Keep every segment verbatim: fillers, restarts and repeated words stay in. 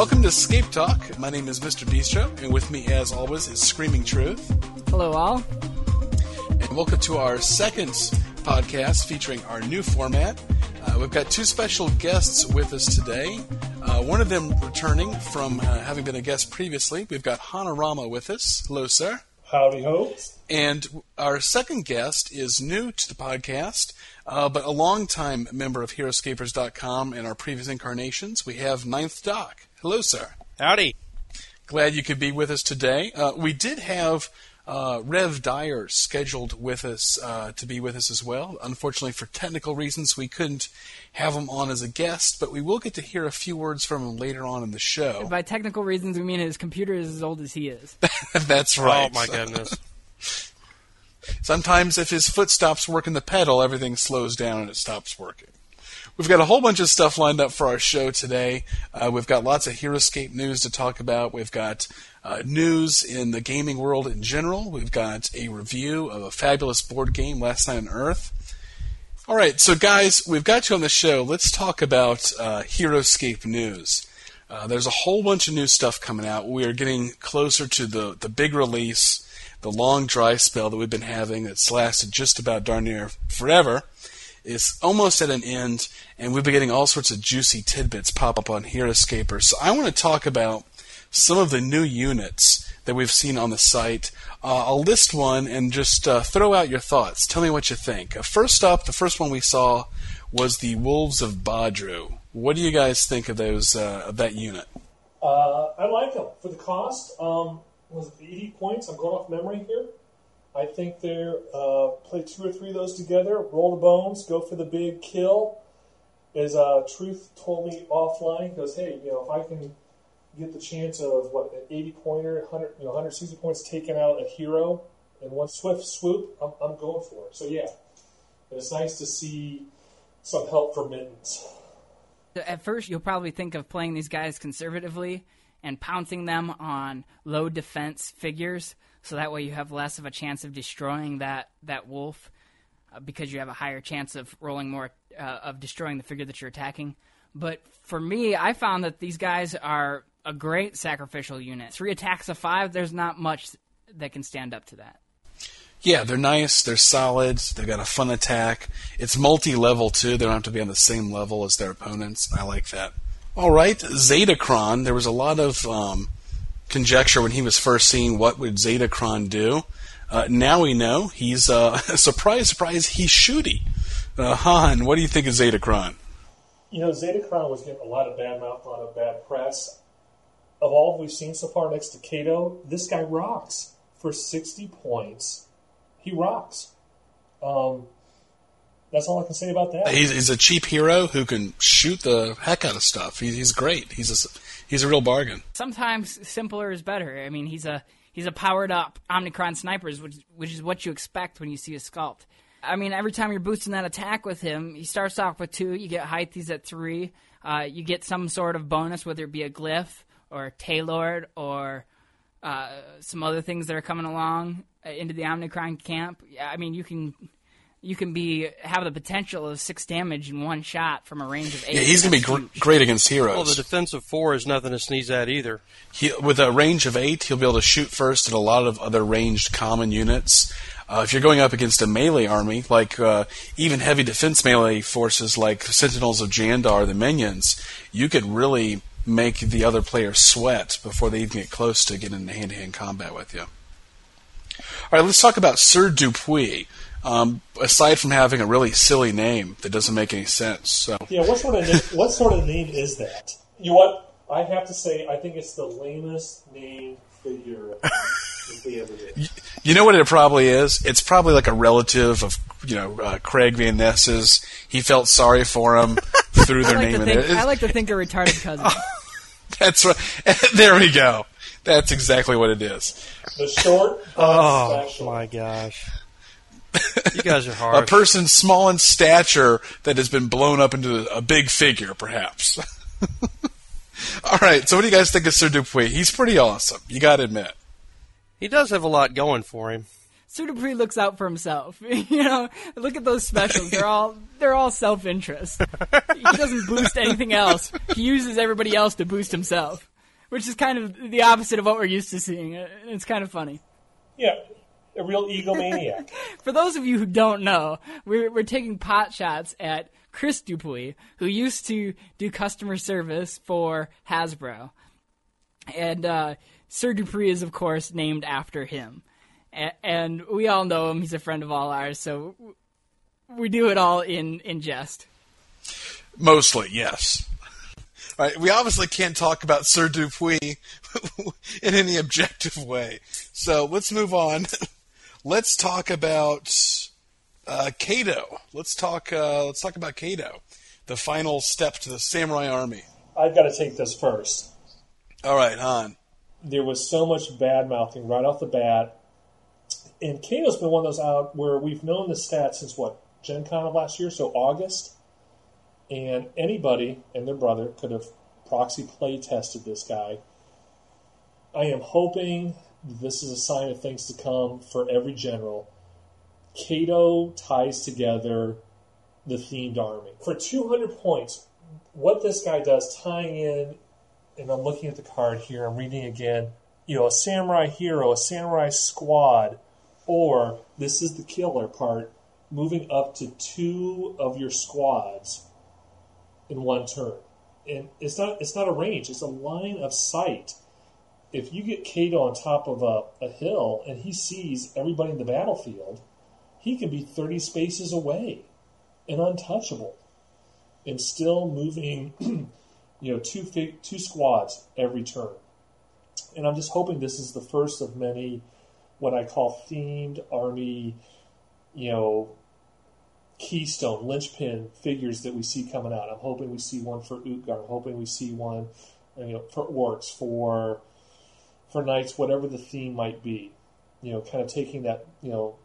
Welcome to Escape Talk. My name is Mister Bistro, and with me, as always, is Screaming Truth. Hello, all. And welcome to our second podcast featuring our new format. Uh, we've got two special guests with us today. Uh, one of them returning from uh, having been a guest previously. We've got Hanorama with us. Hello, sir. Howdy ho. And our second guest is new to the podcast, uh, but a longtime member of Hero Scapers dot com and our previous incarnations. We have Ninth Doc. Hello, sir. Howdy. Glad you could be with us today. Uh, we did have uh, Rev Dyer scheduled with us uh, to be with us as well. Unfortunately, for technical reasons, we couldn't have him on as a guest, but we will get to hear a few words from him later on in the show. By technical reasons, we mean his computer is as old as he is. That's right. Oh, my so. goodness. Sometimes if his foot stops working the pedal, everything slows down and it stops working. We've got a whole bunch of stuff lined up for our show today. Uh, we've got lots of HeroScape news to talk about. We've got uh, news in the gaming world in general. We've got a review of a fabulous board game, Last Night on Earth. All right, so guys, we've got you on the show. Let's talk about uh, HeroScape news. Uh, there's a whole bunch of new stuff coming out. We are getting closer to the, the big release, the long dry spell that we've been having that's lasted just about darn near forever is almost at an end, and we've been getting all sorts of juicy tidbits pop up on HeroScapers. So I want to talk about some of the new units that we've seen on the site. Uh, I'll list one and just uh, throw out your thoughts. Tell me what you think. Uh, first up, the first one we saw was the Wolves of Badru. What do you guys think of those uh, of that unit? Uh, I like them for the cost. Um... Was it eighty points? I'm going off memory here. I think they're uh, play two or three of those together, roll the bones, go for the big kill. As uh, Truth told me offline, goes, hey, you know, if I can get the chance of what an eighty pointer, hundred, you know, hundred sixty points taken out a hero in one swift swoop, I'm, I'm going for it. So yeah, it's nice to see some help for mittens. At first, you'll probably think of playing these guys conservatively and pouncing them on low defense figures, so that way you have less of a chance of destroying that, that wolf uh, because you have a higher chance of rolling more, uh, of destroying the figure that you're attacking. But for me, I found that these guys are a great sacrificial unit. Three attacks of five, there's not much that can stand up to that. Yeah, they're nice, they're solid, they've got a fun attack. It's multi-level, too. They don't have to be on the same level as their opponents. I like that. All right, Zetacron. There was a lot of um, conjecture when he was first seen. What would Zetacron do? Uh, now we know. He's, uh, surprise, surprise, he's shooty. Uh, Han, what do you think of Zetacron? You know, Zetacron was getting a lot of bad mouth, a lot of bad press. Of all we've seen so far next to Kato, this guy rocks. For sixty points, he rocks. Um... That's all I can say about that. He's, he's a cheap hero who can shoot the heck out of stuff. He, he's great. He's a he's a real bargain. Sometimes simpler is better. I mean, he's a he's a powered up Omnicron snipers, which which is what you expect when you see a sculpt. I mean, every time you're boosting that attack with him, he starts off with two. You get Hythes at three. Uh, you get some sort of bonus, whether it be a glyph or a Taylord or uh, some other things that are coming along into the Omnicron camp. I mean, you can. You can be have the potential of six damage in one shot from a range of eight. Yeah, he's going to be gr- great against heroes. Well, the defense of four is nothing to sneeze at either. He, with a range of eight, he'll be able to shoot first at a lot of other ranged common units. Uh, if you're going up against a melee army, like uh, even heavy defense melee forces like Sentinels of Jandar, the minions, you could really make the other player sweat before they even get close to getting into hand-to-hand combat with you. All right, let's talk about Sir Dupree. Um, aside from having a really silly name that doesn't make any sense. So. Yeah, what sort, of name, what sort of name is that? You know what? I have to say, I think it's the lamest name figure they ever did. You, you know what it probably is? It's probably like a relative of, you know, uh, Craig Van Ness's. He felt sorry for him, threw their like name in think, it. I like to think they're retarded cousins. That's right. There we go. That's exactly what it is. The short. Oh, special. My gosh. You guys are hard. A person small in stature that has been blown up into a big figure, perhaps. All right, so what do you guys think of Sir Dupree? He's pretty awesome, you got to admit. He does have a lot going for him. Sir Dupree looks out for himself. You know, look at those specials. They're all they're all self-interest. He doesn't boost anything else. He uses everybody else to boost himself. which is kind of the opposite of what we're used to seeing. It's kind of funny. Yeah, a real egomaniac. For those of you who don't know, we're we're taking pot shots at Chris Dupree, who used to do customer service for Hasbro. And uh, Sir Dupree is, of course, named after him. A- and we all know him. He's a friend of all ours, so we do it all in, in jest. Mostly, yes. All right, we obviously can't talk about Sir Dupree in any objective way. So let's move on. Let's talk about uh, Kato. Let's talk, uh, let's talk about Kato, the final step to the samurai army. I've got to take this first. All right, Han. There was so much bad-mouthing right off the bat. And Kato's been one of those out where we've known the stats since, what, Gen Con of last year, so August? And anybody and their brother could have proxy play-tested this guy. I am hoping this is a sign of things to come for every general. Kato ties together the themed army. For two hundred points, what this guy does, tying in, and I'm looking at the card here, I'm reading again, you know, a samurai hero, a samurai squad, or, this is the killer part, moving up to two of your squads in one turn. And it's not it's not a range, it's a line of sight. If you get Kato on top of a, a hill and he sees everybody in the battlefield, he can be thirty spaces away and untouchable and still moving you know, two fig- two squads every turn. And I'm just hoping this is the first of many what I call themed army, you know, keystone, linchpin figures that we see coming out. I'm hoping we see one for Utgar. I'm hoping we see one, you know, for orcs, for for knights, whatever the theme might be. You know, kind of taking that, you know,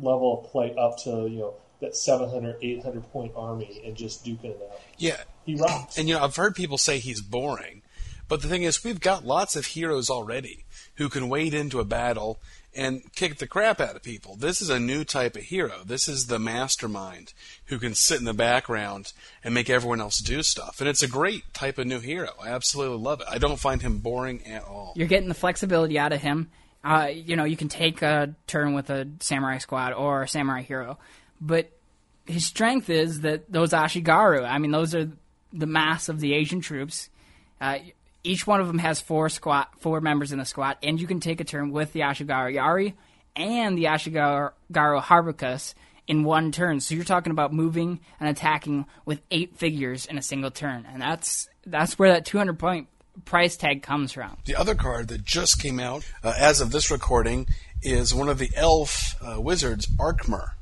level of play up to, you know, that seven hundred, eight hundred point army and just duking it out. Yeah. He rocks. And, you know, I've heard people say he's boring, but the thing is we've got lots of heroes already who can wade into a battle and kick the crap out of people. This is a new type of hero. This is the mastermind who can sit in the background and make everyone else do stuff. And it's a great type of new hero. I absolutely love it. I don't find him boring at all. You're getting the flexibility out of him. Uh, you know, you can take a turn with a samurai squad or a samurai hero, but his strength is that those Ashigaru, I mean, those are the mass of the Asian troops. Uh, each one of them has four squad, four members in the squad, and you can take a turn with the Ashigaru Yari and the Ashigaru Harbicus in one turn. So you're talking about moving and attacking with eight figures in a single turn, and that's that's where that two hundred point price tag comes from. The other card that just came out, uh, as of this recording, is one of the elf uh, wizards, Arkmer.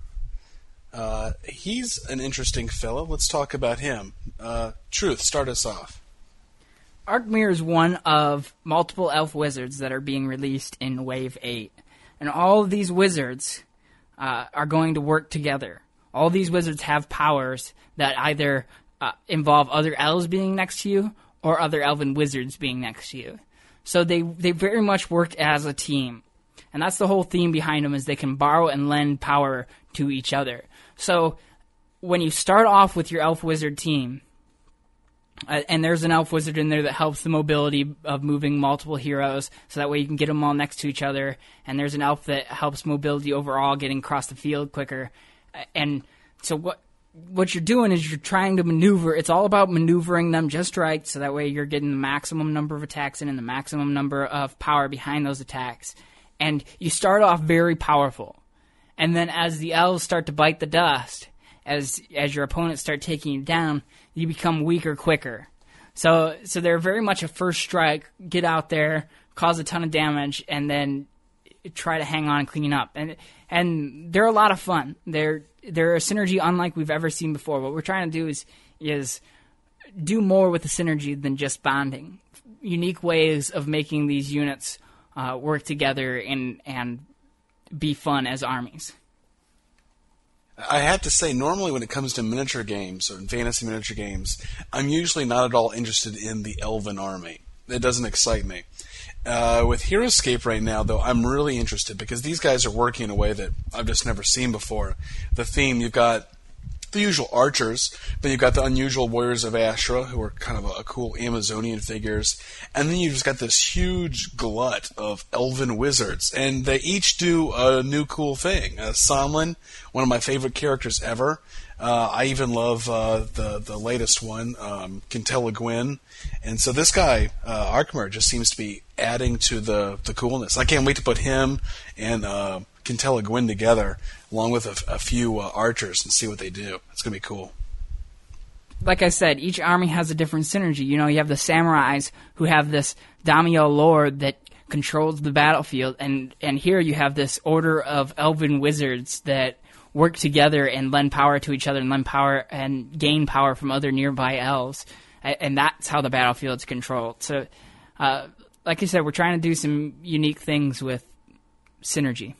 Uh, he's an interesting fellow. Let's talk about him. Uh, Truth, start us off. Arkmer is one of multiple elf wizards that are being released in Wave eight. And all of these wizards uh, are going to work together. All these wizards have powers that either uh, involve other elves being next to you or other elven wizards being next to you. So they, they very much work as a team. And that's the whole theme behind them, is they can borrow and lend power to each other. So when you start off with your elf wizard team, uh, and there's an elf wizard in there that helps the mobility of moving multiple heroes, so that way you can get them all next to each other, and there's an elf that helps mobility overall, getting across the field quicker. And so what what you're doing is you're trying to maneuver. It's all about maneuvering them just right, so that way you're getting the maximum number of attacks in and the maximum number of power behind those attacks. And you start off very powerful. And then as the elves start to bite the dust, as as your opponents start taking you down, you become weaker quicker. So so they're very much a first strike, get out there, cause a ton of damage, and then try to hang on and clean up. And and they're a lot of fun. They're they're a synergy unlike we've ever seen before. What we're trying to do is is do more with the synergy than just bonding. Unique ways of making these units uh, work together and and. be fun as armies. I have to say, normally when it comes to miniature games or fantasy miniature games, I'm usually not at all interested in the elven army. It doesn't excite me. Uh, with HeroScape right now, though, I'm really interested because these guys are working in a way that I've just never seen before. The theme, you've got the usual archers, but you've got the unusual warriors of Ashra, who are kind of a, a cool Amazonian figures, and then you've just got this huge glut of elven wizards, and they each do a new cool thing. Uh, Samhain, one of my favorite characters ever. Uh, I even love uh, the the latest one, um, Kyntela Gwyn, and so this guy uh, Arkmer just seems to be adding to the the coolness. I can't wait to put him and uh, Kyntela Gwyn together, along with a, a few uh, archers, and see what they do. It's gonna be cool. Like I said, each army has a different synergy. You know, you have the samurais who have this daimyo lord that controls the battlefield, and and here you have this order of elven wizards that work together and lend power to each other and lend power and gain power from other nearby elves. And that's how the battlefield's controlled. So, uh, like I said, we're trying to do some unique things with synergy.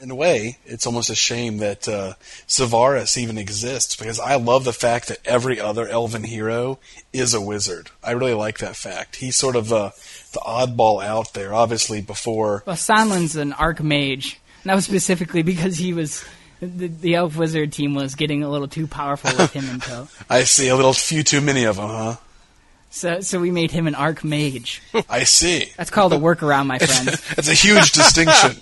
In a way, it's almost a shame that uh, Sylvanas even exists, because I love the fact that every other elven hero is a wizard. I really like that fact. He's sort of uh, the oddball out there, obviously, before... Well, Samhain's an archmage. And that was specifically because he was... The, the elf wizard team was getting a little too powerful with him in tow. I see, a little few too many of them, huh? So so we made him an archmage. I see. That's called a workaround, my friend. That's a huge distinction.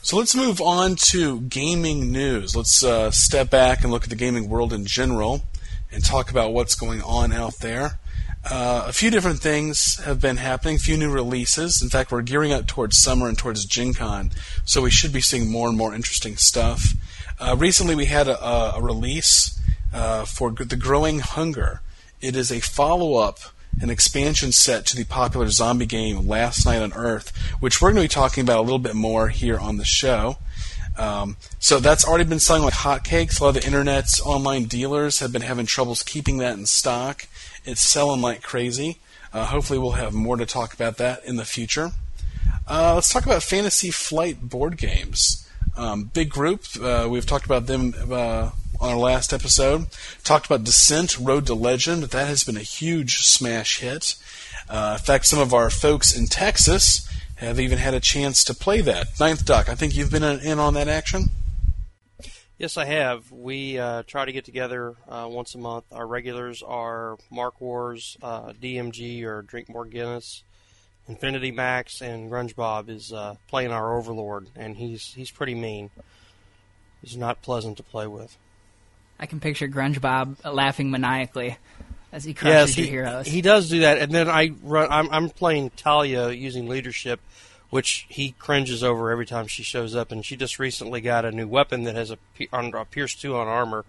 So let's move on to gaming news. Let's uh, step back and look at the gaming world in general and talk about what's going on out there. Uh, a few different things have been happening, a few new releases. In fact, we're gearing up towards summer and towards Gen Con, so we should be seeing more and more interesting stuff. Uh, recently, we had a, a release uh, for The Growing Hunger. It is a follow-up, an expansion set to the popular zombie game Last Night on Earth, which we're going to be talking about a little bit more here on the show. Um, so that's already been selling like hotcakes. A lot of the internet's online dealers have been having troubles keeping that in stock. It's selling like crazy. Uh, hopefully we'll have more to talk about that in the future. Uh, let's talk about Fantasy Flight board games. Um, big group. Uh, we've talked about them uh, on our last episode. Talked about Descent, Road to Legend. That has been a huge smash hit. Uh, in fact, some of our folks in Texas have even had a chance to play that. Ninth Doc, I think you've been in on that action? Yes, I have. We uh, try to get together uh, once a month. Our regulars are Mark Wars, uh, D M G, or Drink More Guinness, Infinity Max, and Grunge Bob is uh, playing our Overlord, and he's he's pretty mean. He's not pleasant to play with. I can picture Grunge Bob laughing maniacally as he crushes yes, he, your heroes. He does do that, and then I run. I'm, I'm playing Talia using leadership, which he cringes over every time she shows up, and she just recently got a new weapon that has a, a Pierce two on armor,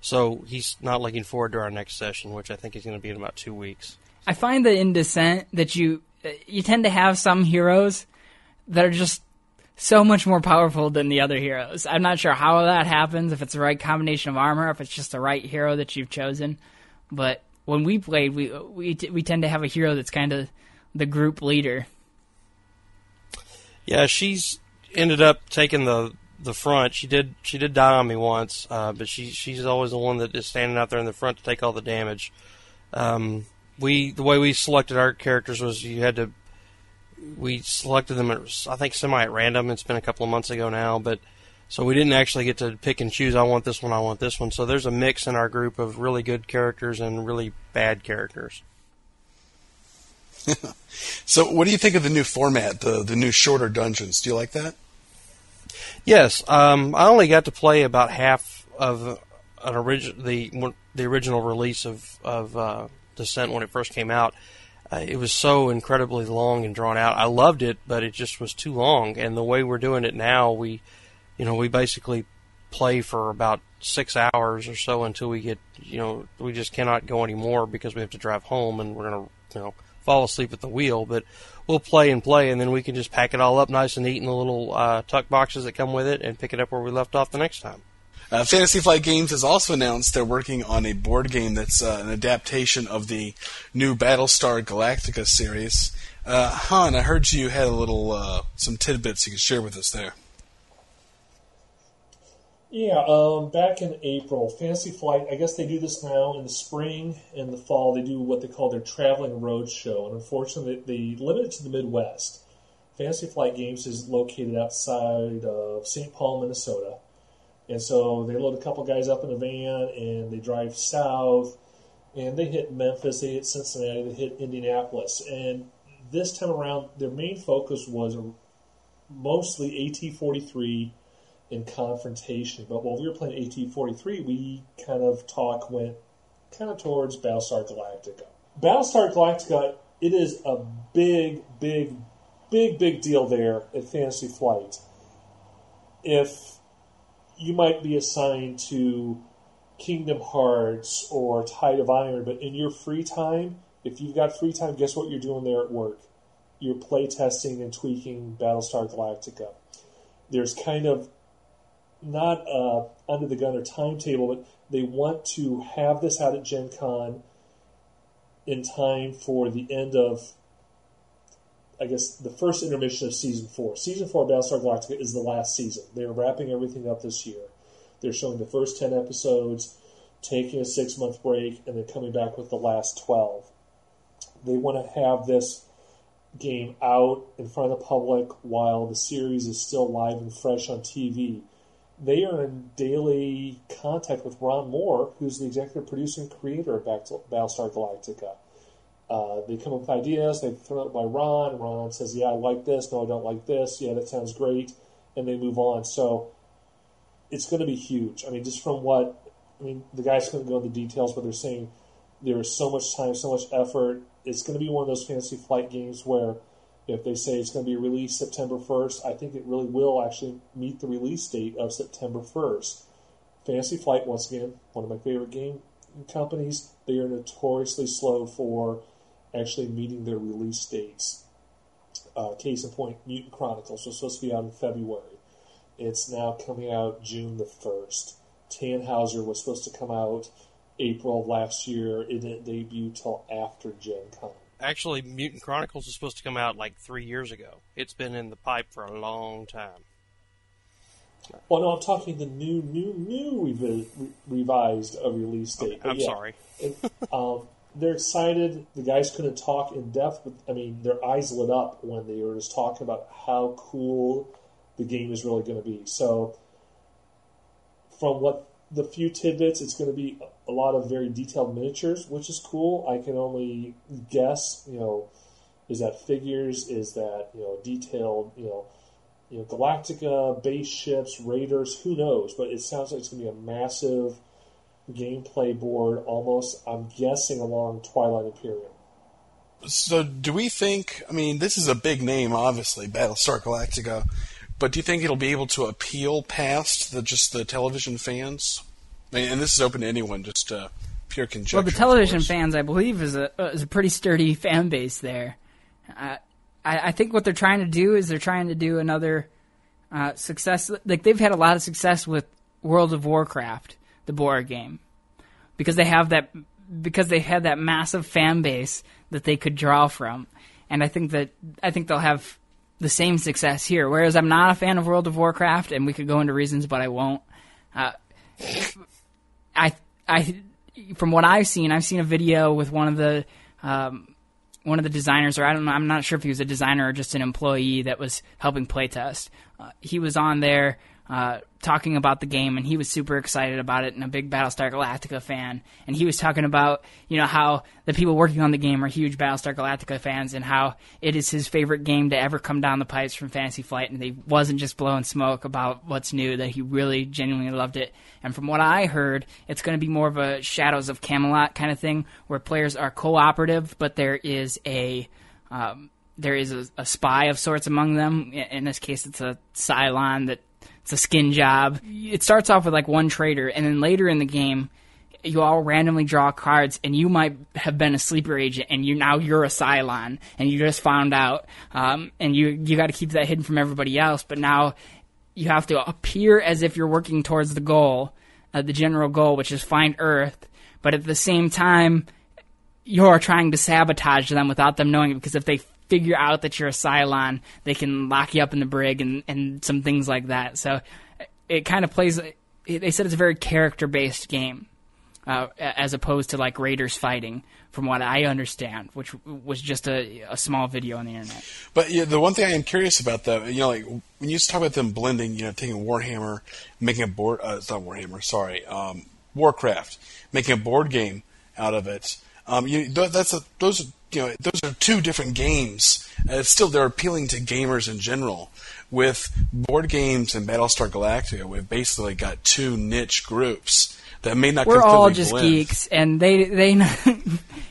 so he's not looking forward to our next session, which I think is going to be in about two weeks. I find that in Descent that you you tend to have some heroes that are just so much more powerful than the other heroes. I'm not sure how that happens, if it's the right combination of armor, if it's just the right hero that you've chosen, but when we played, we, we, t- we tend to have a hero that's kind of the group leader. Yeah, she's ended up taking the the front. She did she did die on me once, uh, but she she's always the one that is standing out there in the front to take all the damage. Um, we the way we selected our characters was you had to we selected them at, I think semi at random. It's been a couple of months ago now, but so we didn't actually get to pick and choose. I want this one. I want this one. So there's a mix in our group of really good characters and really bad characters. So what do you think of the new format, the the new shorter dungeons? Do you like that? Yes. Um, I only got to play about half of an origi- the the original release of, of uh, Descent when it first came out. Uh, it was so incredibly long and drawn out. I loved it, but it just was too long. And the way we're doing it now, we you know, we basically play for about six hours or so until we get, you know, we just cannot go anymore because we have to drive home and we're going to, you know, fall asleep at the wheel, but we'll play and play, and then we can just pack it all up nice and neat in the little uh, tuck boxes that come with it and pick it up where we left off the next time. Uh, Fantasy Flight Games has also announced they're working on a board game that's uh, an adaptation of the new Battlestar Galactica series. Uh, Han, I heard you had a little, uh, some tidbits you could share with us there. Yeah, um, back in April, Fantasy Flight, I guess they do this now in the spring and the fall. They do what they call their traveling road show, and unfortunately, they limit it to the Midwest. Fantasy Flight Games is located outside of Saint Paul, Minnesota, And so they load a couple guys up in a van, and they drive south, and they hit Memphis, they hit Cincinnati, they hit Indianapolis. And this time around, their main focus was mostly A T forty-three and Confrontation. But while we were playing A T forty-three, we kind of talk went kind of towards Battlestar Galactica. Battlestar Galactica, it is a big, big, big, big deal there at Fantasy Flight. If you might be assigned to Kingdom Hearts or Tide of Iron, but in your free time, if you've got free time, guess what you're doing there at work? You're playtesting and tweaking Battlestar Galactica. There's kind of not a under-the-gun or timetable, but they want to have this out at Gen Con in time for the end of, I guess, the first intermission of Season four. Season four of Battlestar Galactica is the last season. They're wrapping everything up this year. They're showing the first ten episodes, taking a six-month break, and then coming back with the last twelve. They want to have this game out in front of the public while the series is still live and fresh on T V. They are in daily contact with Ron Moore, who's the executive producer and creator of Battlestar Galactica. Uh, they come up with ideas, they throw it by Ron, Ron says, yeah, I like this, no, I don't like this, yeah, that sounds great, and they move on. So it's going to be huge. I mean, just from what, I mean, the guys couldn't go into details, but they're saying there is so much time, so much effort. It's going to be one of those Fantasy Flight games where if they say it's going to be released September first, I think it really will actually meet the release date of September first. Fantasy Flight, once again, one of my favorite game companies, they are notoriously slow for actually meeting their release dates. Uh, case in point, Mutant Chronicles was supposed to be out in February. It's now coming out June the first. Tannhauser was supposed to come out April of last year. It didn't debut till after Gen Con. Actually, Mutant Chronicles was supposed to come out like three years ago. It's been in the pipe for a long time. Well, no, I'm talking the new, new, new revi- re- revised uh, release date. Okay, I'm yeah, sorry. it, um, they're excited. The guys couldn't talk in depth, but I mean, their eyes lit up when they were just talking about how cool the game is really going to be. So, from what the few tidbits, it's going to be a lot of very detailed miniatures, which is cool. I can only guess, you know, is that figures? Is that, you know, detailed, you know, you know, Galactica, base ships, raiders, who knows? But it sounds like it's going to be a massive gameplay board, almost, I'm guessing, along Twilight Imperium. So do we think, I mean, this is a big name, obviously, Battlestar Galactica, but do you think it'll be able to appeal past the, just the television fans? I mean, and this is open to anyone, just uh, pure conjecture. Well, the television fans, I believe, is a, is a pretty sturdy fan base there. Uh, I, I think what they're trying to do is they're trying to do another uh, success. Like, they've had a lot of success with World of Warcraft, the board game, because they have that because they had that massive fan base that they could draw from, and I think that I think they'll have the same success here. Whereas I'm not a fan of World of Warcraft, and we could go into reasons, but I won't. Uh, I I from what I've seen, I've seen a video with one of the. Um, One of the designers, or I don't know, I'm not sure if he was a designer or just an employee that was helping playtest. Uh, he was on there uh, talking about the game, and he was super excited about it and a big Battlestar Galactica fan. And he was talking about, you know, how the people working on the game are huge Battlestar Galactica fans and how it is his favorite game to ever come down the pipes from Fantasy Flight. And he wasn't just blowing smoke about what's new, that he really genuinely loved it. And from what I heard, it's going to be more of a Shadows of Camelot kind of thing where players are cooperative, but there is a um, there is a, a spy of sorts among them. In this case, it's a Cylon that it's a skin job. It starts off with like one trader, and then later in the game, you all randomly draw cards, and you might have been a sleeper agent, and you now you're a Cylon, and you just found out, um, and you you got to keep that hidden from everybody else. But now you have to appear as if you're working towards the goal, uh, the general goal, which is find Earth. But at the same time, you're trying to sabotage them without them knowing it, because if they figure out that you're a Cylon, they can lock you up in the brig and, and some things like that. So it kind of plays, they said it's a very character-based game. uh, as opposed to like raiders fighting, from what I understand, which was just a, a small video on the internet. But yeah, the one thing I am curious about, though, you know, like when you talk about them blending, you know, taking Warhammer, making a board, uh, it's not Warhammer, sorry, um, Warcraft, making a board game out of it. Um, you that's a, those are, you know, those are two different games. Uh, still, they're appealing to gamers in general. With board games and Battlestar Galactica, we've basically got two niche groups that may not. We're all just blend. Geeks, and they they.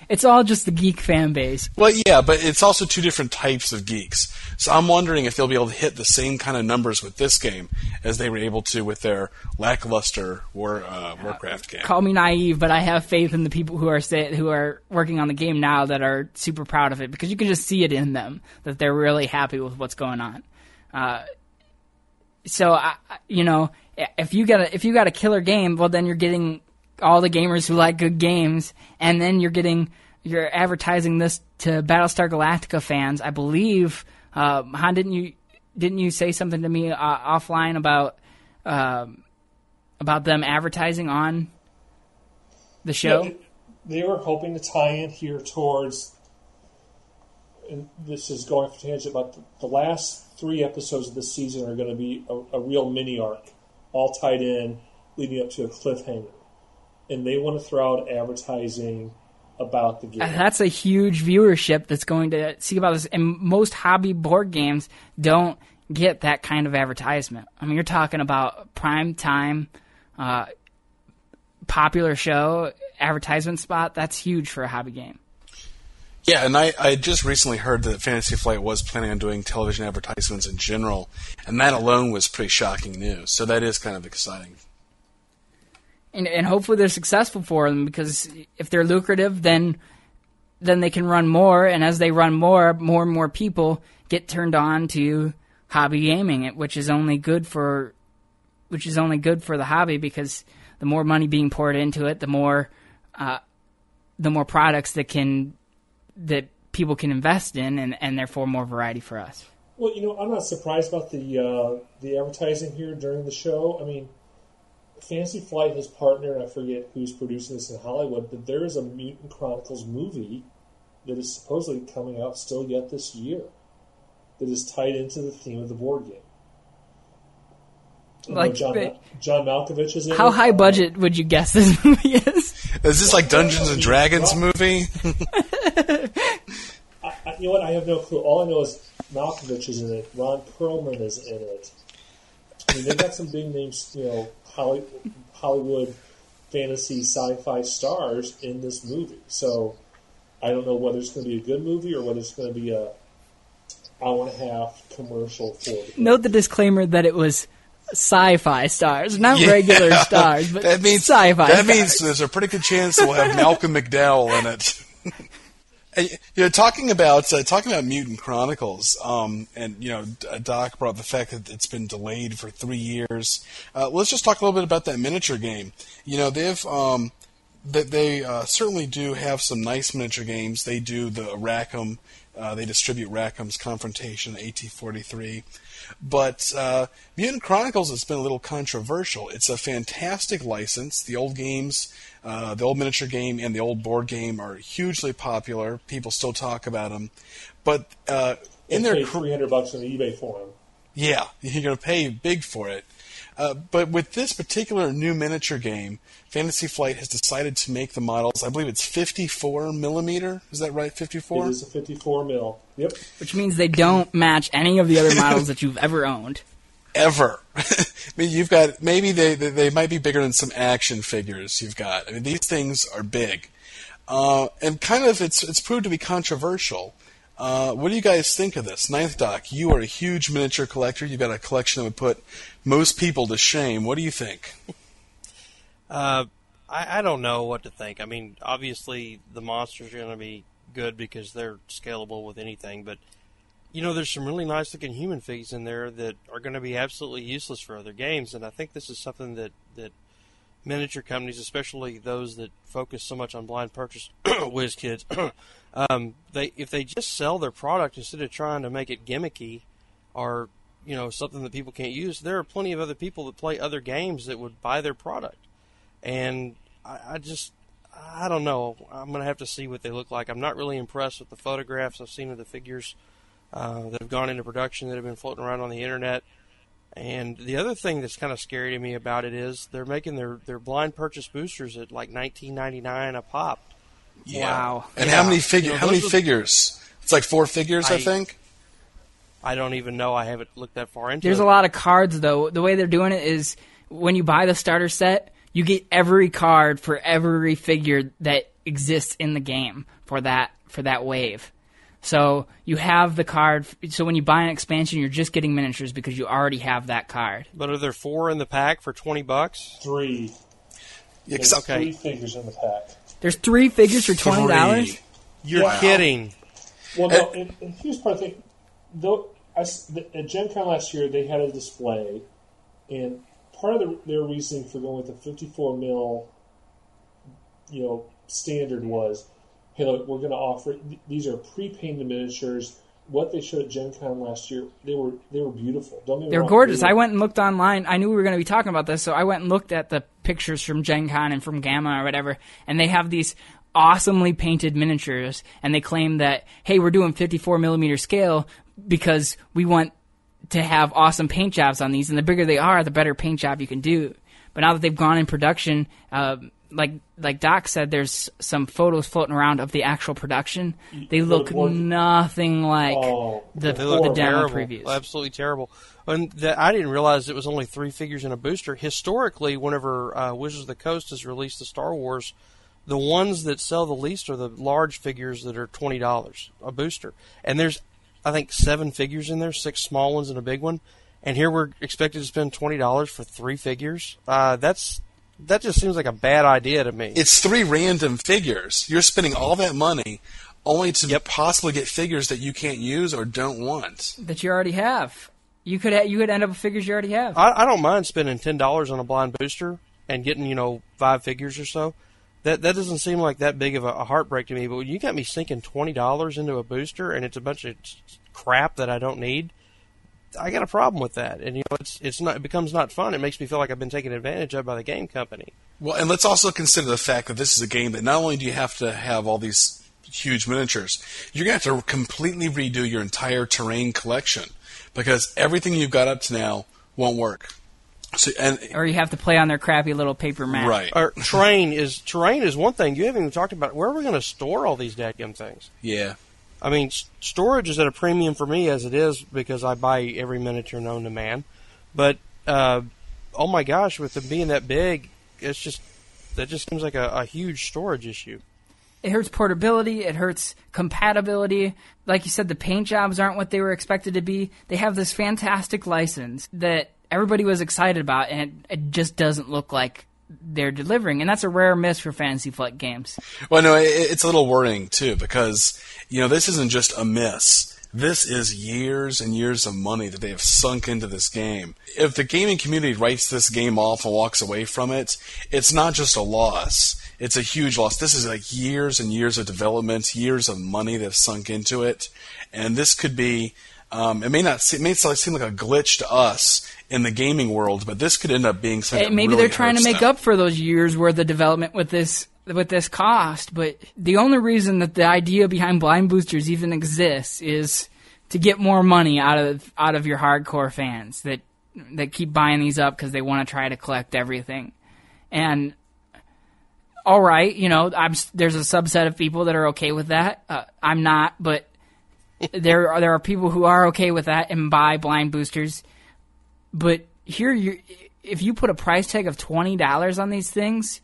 It's all just the geek fan base. Well, yeah, but it's also two different types of geeks. So I'm wondering if they'll be able to hit the same kind of numbers with this game as they were able to with their lackluster War uh, Warcraft game. Uh, call me naive, but I have faith in the people who are say, who are working on the game now that are super proud of it, because you can just see it in them that they're really happy with what's going on. Uh, so I, you know, if you got a, if you got a killer game, well, then you're getting all the gamers who like good games, and then you're getting you're advertising this to Battlestar Galactica fans. I believe, uh, Han, didn't you didn't you say something to me uh, offline about uh, about them advertising on the show? Yeah, they, they were hoping to tie in here towards, and this is going for tangent, but the, the last three episodes of this season are going to be a, a real mini arc, all tied in, leading up to a cliffhanger. And they want to throw out advertising about the game. That's a huge viewership that's going to see about this. And most hobby board games don't get that kind of advertisement. I mean, you're talking about prime time, uh, popular show, advertisement spot. That's huge for a hobby game. Yeah, and I, I just recently heard that Fantasy Flight was planning on doing television advertisements in general, and that alone was pretty shocking news. So that is kind of exciting. And, and hopefully they're successful for them, because if they're lucrative, then then they can run more, and as they run more, more and more people get turned on to hobby gaming, which is only good for which is only good for the hobby, because the more money being poured into it, the more uh, the more products that can that people can invest in, and, and therefore more variety for us. Well, you know, I'm not surprised about the uh, the advertising here during the show. I mean, Fantasy Flight has partnered, I forget who's producing this in Hollywood, but there is a Mutant Chronicles movie that is supposedly coming out still yet this year that is tied into the theme of the board game. Like, know, John, but, John Malkovich is in. How high budget would you guess this movie is? Is this like Dungeons and Dragons movie? I, I, you know what? I have no clue. All I know is Malkovich is in it. Ron Perlman is in it. I mean, they've got some big names, you know, Hollywood fantasy sci-fi stars in this movie. So I don't know whether it's going to be a good movie or whether it's going to be a hour and a half commercial for it. Note the disclaimer that it was sci-fi stars, not yeah. regular stars, but that means, sci-fi that stars. That means there's a pretty good chance we'll have Malcolm McDowell in it. You know, talking about uh, talking about Mutant Chronicles, um, and you know, Doc brought the fact that it's been delayed for three years. Uh, let's just talk a little bit about that miniature game. You know, they've um, they, they uh, certainly do have some nice miniature games. They do the Rackham, uh, they distribute Rackham's Confrontation, A T forty-three, but uh, Mutant Chronicles has been a little controversial. It's a fantastic license. The old games. Uh, the old miniature game and the old board game are hugely popular. People still talk about them, but uh, in their pay three hundred bucks on eBay for them. Yeah, you're going to pay big for it. Uh, but with this particular new miniature game, Fantasy Flight has decided to make the models. I believe it's fifty-four millimeter. Is that right? Fifty-four. It is a fifty-four mil. Yep. Which means they don't match any of the other models that you've ever owned. Ever. I mean, you've got, maybe they, they, they might be bigger than some action figures you've got. I mean, these things are big. Uh, and kind of, it's, it's proved to be controversial. Uh, what do you guys think of this? Ninth Doc, you are a huge miniature collector. You've got a collection that would put most people to shame. What do you think? Uh, I, I don't know what to think. I mean, obviously the monsters are going to be good because they're scalable with anything, but you know, there's some really nice-looking human figs in there that are going to be absolutely useless for other games, and I think this is something that, that miniature companies, especially those that focus so much on blind purchase, whiz kids, um, they if they just sell their product instead of trying to make it gimmicky or, you know, something that people can't use, there are plenty of other people that play other games that would buy their product. And I, I just, I don't know. I'm going to have to see what they look like. I'm not really impressed with the photographs I've seen of the figures uh, that have gone into production that have been floating around on the internet. And the other thing that's kind of scary to me about it is they're making their, their blind purchase boosters at like nineteen ninety-nine a pop. Yeah. Wow. And yeah. how many figure, you know, how many are, figures? It's like four figures, I, I think. I don't even know. I haven't looked that far into There's it. There's a lot of cards, though. The way they're doing it is when you buy the starter set, you get every card for every figure that exists in the game for that for that wave. So you have the card. So when you buy an expansion, you're just getting miniatures because you already have that card. But are there four in the pack for twenty bucks? Three. There's okay. three figures in the pack. There's three figures for twenty dollars? Three. You're wow. kidding. Well, no, and, and here's part of the thing. Though, I, at Gen Con last year, they had a display, and part of the, their reasoning for going with the fifty-four mil, you know, standard was, hey, look, we're going to offer th- these are pre-painted miniatures. What they showed at Gen Con last year, they were they were beautiful. Don't get me They're wrong, gorgeous. They were- I went and looked online. I knew we were going to be talking about this, so I went and looked at the pictures from Gen Con and from Gamma or whatever, and they have these awesomely painted miniatures, and they claim that, hey, we're doing fifty-four millimeter scale because we want to have awesome paint jobs on these, and the bigger they are, the better paint job you can do. But now that they've gone in production, uh, like like Doc said, there's some photos floating around of the actual production. They look nothing like oh, the, the demo previews. Absolutely terrible. And the, I didn't realize it was only three figures in a booster. Historically, whenever uh, Wizards of the Coast has released the Star Wars, the ones that sell the least are the large figures that are twenty dollars a booster. And there's, I think, seven figures in there, six small ones and a big one. And here we're expected to spend twenty dollars for three figures. Uh, that's that just seems like a bad idea to me. It's three random figures. You're spending all that money only to yep. possibly get figures that you can't use or don't want. That you already have. You could ha- you could end up with figures you already have. I, I don't mind spending ten dollars on a blind booster and getting, you know, five figures or so. That that doesn't seem like that big of a, a heartbreak to me, but when you got me sinking twenty dollars into a booster and it's a bunch of crap that I don't need, I got a problem with that. And you know, it's it's not it becomes not fun. It makes me feel like I've been taken advantage of by the game company. Well, and let's also consider the fact that this is a game that not only do you have to have all these huge miniatures, you're going to have to completely redo your entire terrain collection because everything you've got up to now won't work. So, and, or you have to play on their crappy little paper map. Right. Or terrain is terrain is one thing. You haven't even talked about where are we going to store all these dadgum things. Yeah. I mean, st- storage is at a premium for me as it is because I buy every miniature known to man. But uh, oh my gosh, with them being that big, it's just that just seems like a, a huge storage issue. It hurts portability. It hurts compatibility. Like you said, the paint jobs aren't what they were expected to be. They have this fantastic license that everybody was excited about, and it, it just doesn't look like they're delivering. And that's a rare miss for Fantasy Flight games. Well, no, it, it's a little worrying, too, because, you know, this isn't just a miss. This is years and years of money that they have sunk into this game. If the gaming community writes this game off and walks away from it, it's not just a loss. It's a huge loss. This is like years and years of development, years of money that have sunk into it. And this could be... Um, it may not seem, it may seem like a glitch to us in the gaming world, but this could end up being something. Maybe really they're trying to make them. up for those years worth of development with this with this cost. But the only reason that the idea behind blind boosters even exists is to get more money out of out of your hardcore fans that that keep buying these up because they want to try to collect everything. And all right, you know, I'm, there's a subset of people that are okay with that. Uh, I'm not, but. There are there are people who are okay with that and buy blind boosters, but here you if you put a price tag of twenty dollars on these things,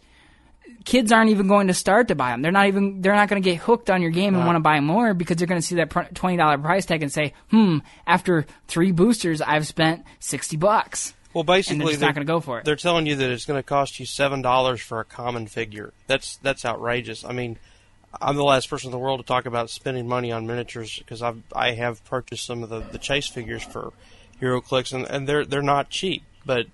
kids aren't even going to start to buy them. They're not even they're not going to get hooked on your game and wow. want to buy more because they're going to see that twenty dollars price tag and say, hmm, after three boosters, I've spent sixty bucks. Well, basically, and they're, not going to go for it. They're telling you that it's going to cost you seven dollars for a common figure. That's that's outrageous. I mean. I'm the last person in the world to talk about spending money on miniatures because I've I have purchased some of the, the chase figures for HeroClix and, and they're they're not cheap, but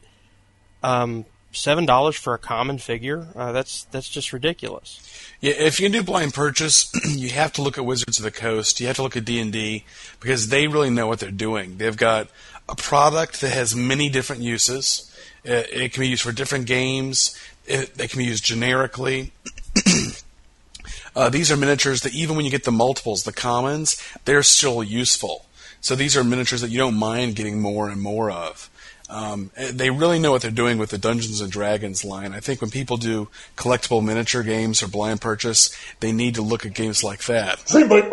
um, seven dollars for a common figure uh, that's that's just ridiculous. Yeah, if you do blind purchase, you have to look at Wizards of the Coast. You have to look at D and D because they really know what they're doing. They've got a product that has many different uses. It, it can be used for different games. It, they can be used generically. Uh, these are miniatures that even when you get the multiples, the commons, they're still useful. So these are miniatures that you don't mind getting more and more of. Um, they really know what they're doing with the Dungeons and Dragons line. I think when people do collectible miniature games or blind purchase, they need to look at games like that. Dreamblade!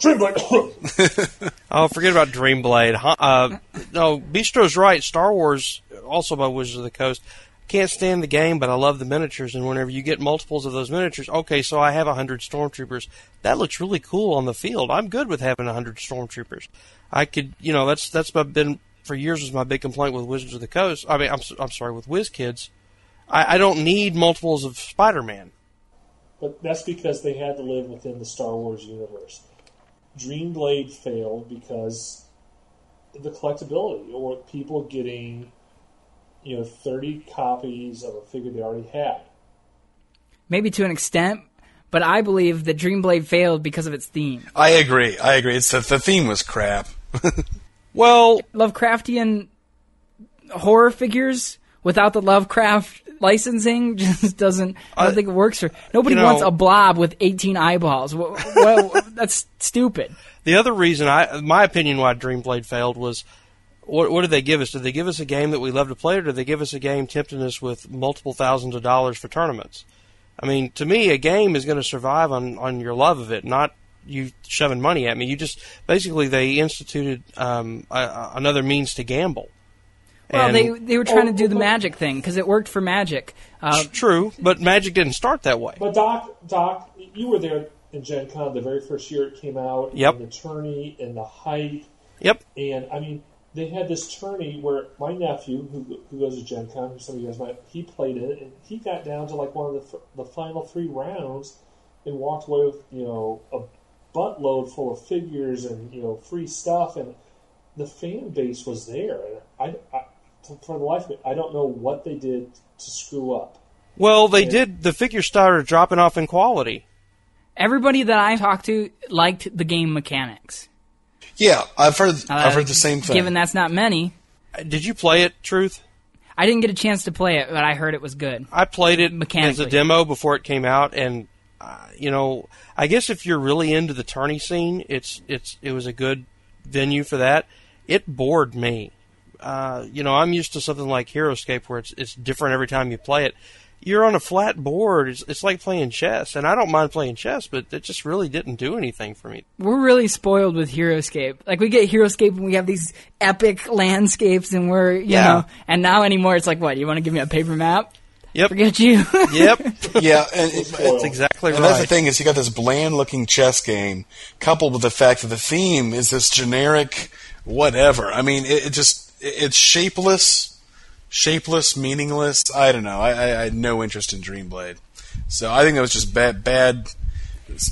Dreamblade! Oh, forget about Dreamblade. Huh? Uh, no, Bistro's right. Star Wars, also by Wizards of the Coast. Can't stand the game, but I love the miniatures, and whenever you get multiples of those miniatures, okay, so I have one hundred stormtroopers. That looks really cool on the field. I'm good with having one hundred stormtroopers. I could, you know, that's that's been, for years, was my big complaint with Wizards of the Coast. I mean, I'm I'm sorry, with WizKids. I, I don't need multiples of Spider-Man. But that's because they had to live within the Star Wars universe. Dreamblade failed because of the collectability, or people getting... you know, thirty copies of a figure they already had. Maybe to an extent, but I believe that Dreamblade failed because of its theme. I agree. I agree. It's the, the theme was crap. Well, Lovecraftian horror figures without the Lovecraft licensing just doesn't. I don't uh, think it works. For, nobody you know, wants a blob with eighteen eyeballs. Well, well, that's stupid. The other reason, I, my opinion, why Dreamblade failed was. What, what did they give us? Did they give us a game that we love to play, or did they give us a game tempting us with multiple thousands of dollars for tournaments? I mean, to me, a game is going to survive on, on your love of it, not you shoving money at me. You just basically they instituted um, a, a, another means to gamble. Well, and, they they were trying oh, to do the Magic thing because it worked for Magic. Uh, true, but Magic didn't start that way. But Doc, Doc, you were there in Gen Con the very first year it came out. Yep. And the tourney and the hype. Yep. And I mean. They had this tourney where my nephew, who who goes to Gen Con, who some of you guys might, he played in it, and he got down to like one of the the final three rounds, and walked away with you know a buttload full of figures and you know free stuff, and the fan base was there. And I, I for the life of me, I don't know what they did to screw up. Well, they and, did. The figures started dropping off in quality. Everybody that I talked to liked the game mechanics. Yeah, I've heard uh, I've heard the same thing. Given that's not many. Did you play it, Truth? I didn't get a chance to play it, but I heard it was good. I played it as a demo before it came out, and uh, you know, I guess if you're really into the tourney scene, it's it's it was a good venue for that. It bored me. Uh, you know, I'm used to something like HeroScape where it's it's different every time you play it. You're on a flat board. It's, it's like playing chess, and I don't mind playing chess, but it just really didn't do anything for me. We're really spoiled with HeroScape. Like, we get HeroScape, and we have these epic landscapes, and we're, you yeah. know, and now anymore, it's like, what, you want to give me a paper map? Yep. Forget you. Yep. Yeah, and it's, that's exactly and right. That's the thing is you got this bland-looking chess game coupled with the fact that the theme is this generic whatever. I mean, it, it just, it, it's shapeless. Shapeless, meaningless, I don't know. I, I, I had no interest in Dreamblade. So I think that was just bad, bad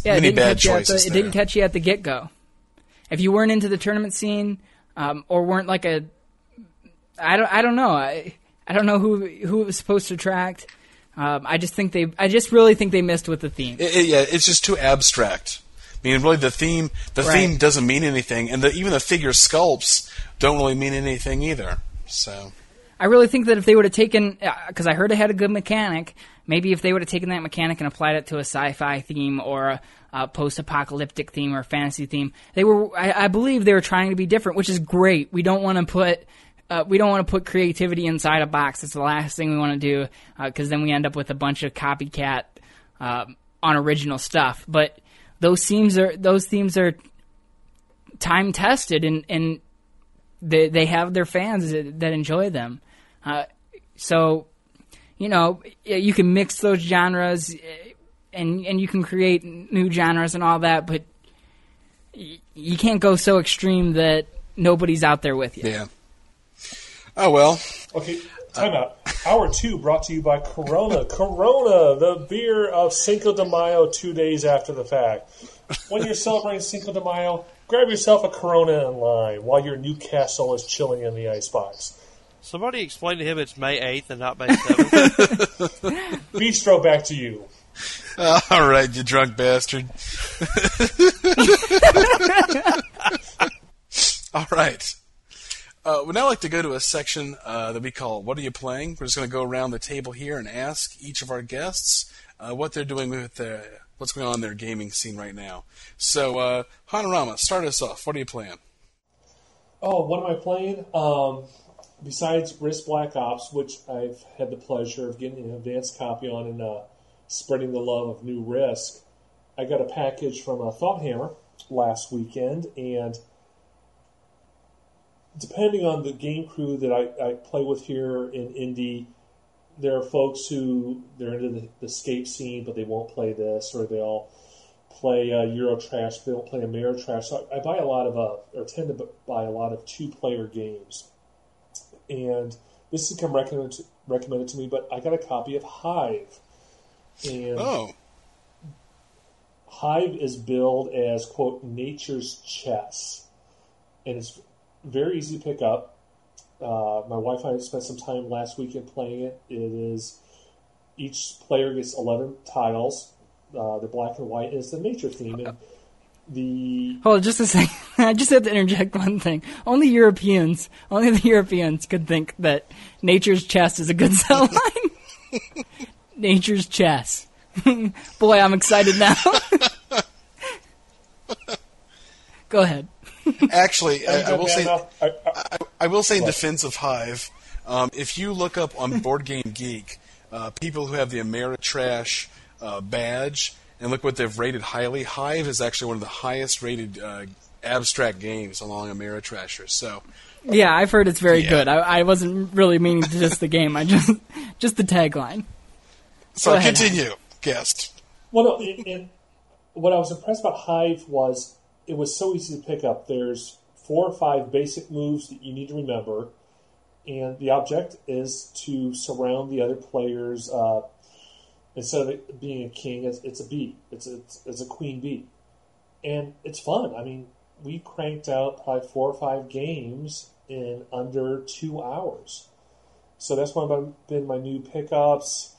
yeah, many bad choices. The, it there. Didn't catch you at the get-go. If you weren't into the tournament scene um, or weren't like a... I don't, I don't know. I, I don't know who who it was supposed to attract. Um, I just think they... I just really think they missed with the theme. It, it, yeah, it's just too abstract. I mean, really, the theme the right. theme doesn't mean anything, and the, even the figure sculpts don't really mean anything either. So... I really think that if they would have taken, because I heard it had a good mechanic, maybe if they would have taken that mechanic and applied it to a sci-fi theme or a, a post-apocalyptic theme or a fantasy theme, they were, I, I believe, they were trying to be different, which is great. We don't want to put, uh, we don't want to put creativity inside a box. It's the last thing we want to do, because uh, then we end up with a bunch of copycat, uh, unoriginal stuff. But those themes are, those themes are time-tested, and and they they have their fans that, that enjoy them. Uh, so, you know, you can mix those genres, and and you can create new genres and all that, but y- you can't go so extreme that nobody's out there with you. Yeah. Oh, well. Okay, time uh, out. Hour two brought to you by Corona. Corona, the beer of Cinco de Mayo two days after the fact. When you're celebrating Cinco de Mayo, grab yourself a Corona and lime while your Newcastle is chilling in the icebox. Somebody explain to him it's May eighth and not May seventh. Bistro, back to you. Uh, all right, you drunk bastard. All right. Uh, we'd now like to go to a section uh, that we call What Are You Playing? We're just going to go around the table here and ask each of our guests uh, what they're doing with their, what's going on in their gaming scene right now. So, uh, Hanorama, start us off. What are you playing? Oh, what am I playing? Um, besides Risk Black Ops, which I've had the pleasure of getting an advanced copy on and uh, spreading the love of new Risk, I got a package from uh, Thoughthammer last weekend, and depending on the game crew that I, I play with here in Indy, there are folks who, they're into the, the escape scene, but they won't play this, or they'll play uh, Eurotrash, but they don't play Ameritrash. So I, I buy a lot of, uh, or tend to buy a lot of two-player games. And this has come recommended to, recommended to me, but I got a copy of Hive. And oh. Hive is billed as, quote, nature's chess. And it's very easy to pick up. Uh, my wife and I spent some time last weekend playing it. It is, each player gets eleven tiles. Uh, the black and white is the nature theme. And the Hold on just a second. I just have to interject one thing. Only Europeans, only the Europeans could think that nature's chess is a good sell line. Nature's chess. Boy, I'm excited now. Go ahead. Actually, I, I will say I, I will say in defense of Hive, um, if you look up on Board Game Geek, uh, people who have the Ameritrash uh, badge and look what they've rated highly, Hive is actually one of the highest rated uh, abstract games along Ameritrashers. So, yeah, I've heard it's very yeah. good. I, I wasn't really meaning to just the game. I just just the tagline. So ahead, continue, Hive. Guest. Well, no, it, it, what I was impressed about Hive was, it was so easy to pick up. There's four or five basic moves that you need to remember, and the object is to surround the other players. Uh, instead of it being a king, it's, it's a bee. It's a, it's a queen bee. And it's fun. I mean, we cranked out probably four or five games in under two hours. So that's one of been my new pickups.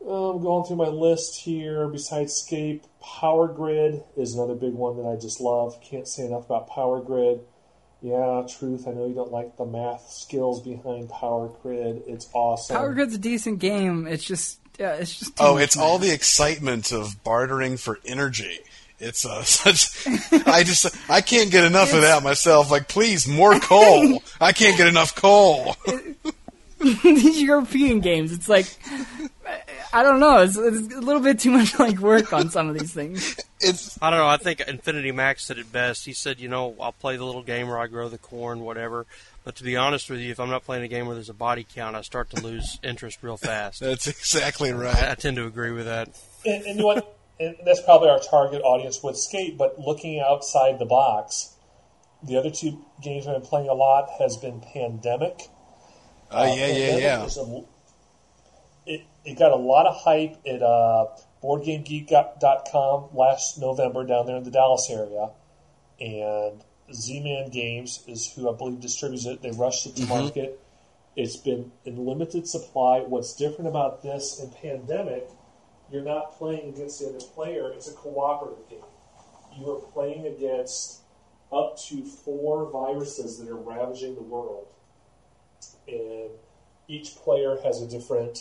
I'm going through my list here. Besides Scape, Power Grid is another big one that I just love. Can't say enough about Power Grid. Yeah, Truth, I know you don't like the math skills behind Power Grid. It's awesome. Power Grid's a decent game. It's just, yeah, it's just. Too oh, much it's math. All the excitement of bartering for energy. It's uh, such. I just, I can't get enough of that myself. Like, please, more coal. I can't get enough coal. These European games, it's like, I don't know. It's, it's a little bit too much like work on some of these things. It's, I don't know. I think Infinity Max said it best. He said, you know, I'll play the little game where I grow the corn, whatever. But to be honest with you, if I'm not playing a game where there's a body count, I start to lose interest real fast. That's exactly right. I, I tend to agree with that. And, and you know what? And that's probably our target audience with Skate, but looking outside the box, the other two games I've been playing a lot has been Pandemic. Oh, uh, uh, yeah, yeah, yeah. A, it, it got a lot of hype at uh, board game geek dot com last November down there in the Dallas area. And Z-Man Games is who I believe distributes it. They rushed it to mm-hmm. market. It's been in limited supply. What's different about this and Pandemic, you're not playing against the other player. It's a cooperative game. You are playing against up to four viruses that are ravaging the world. And each player has a different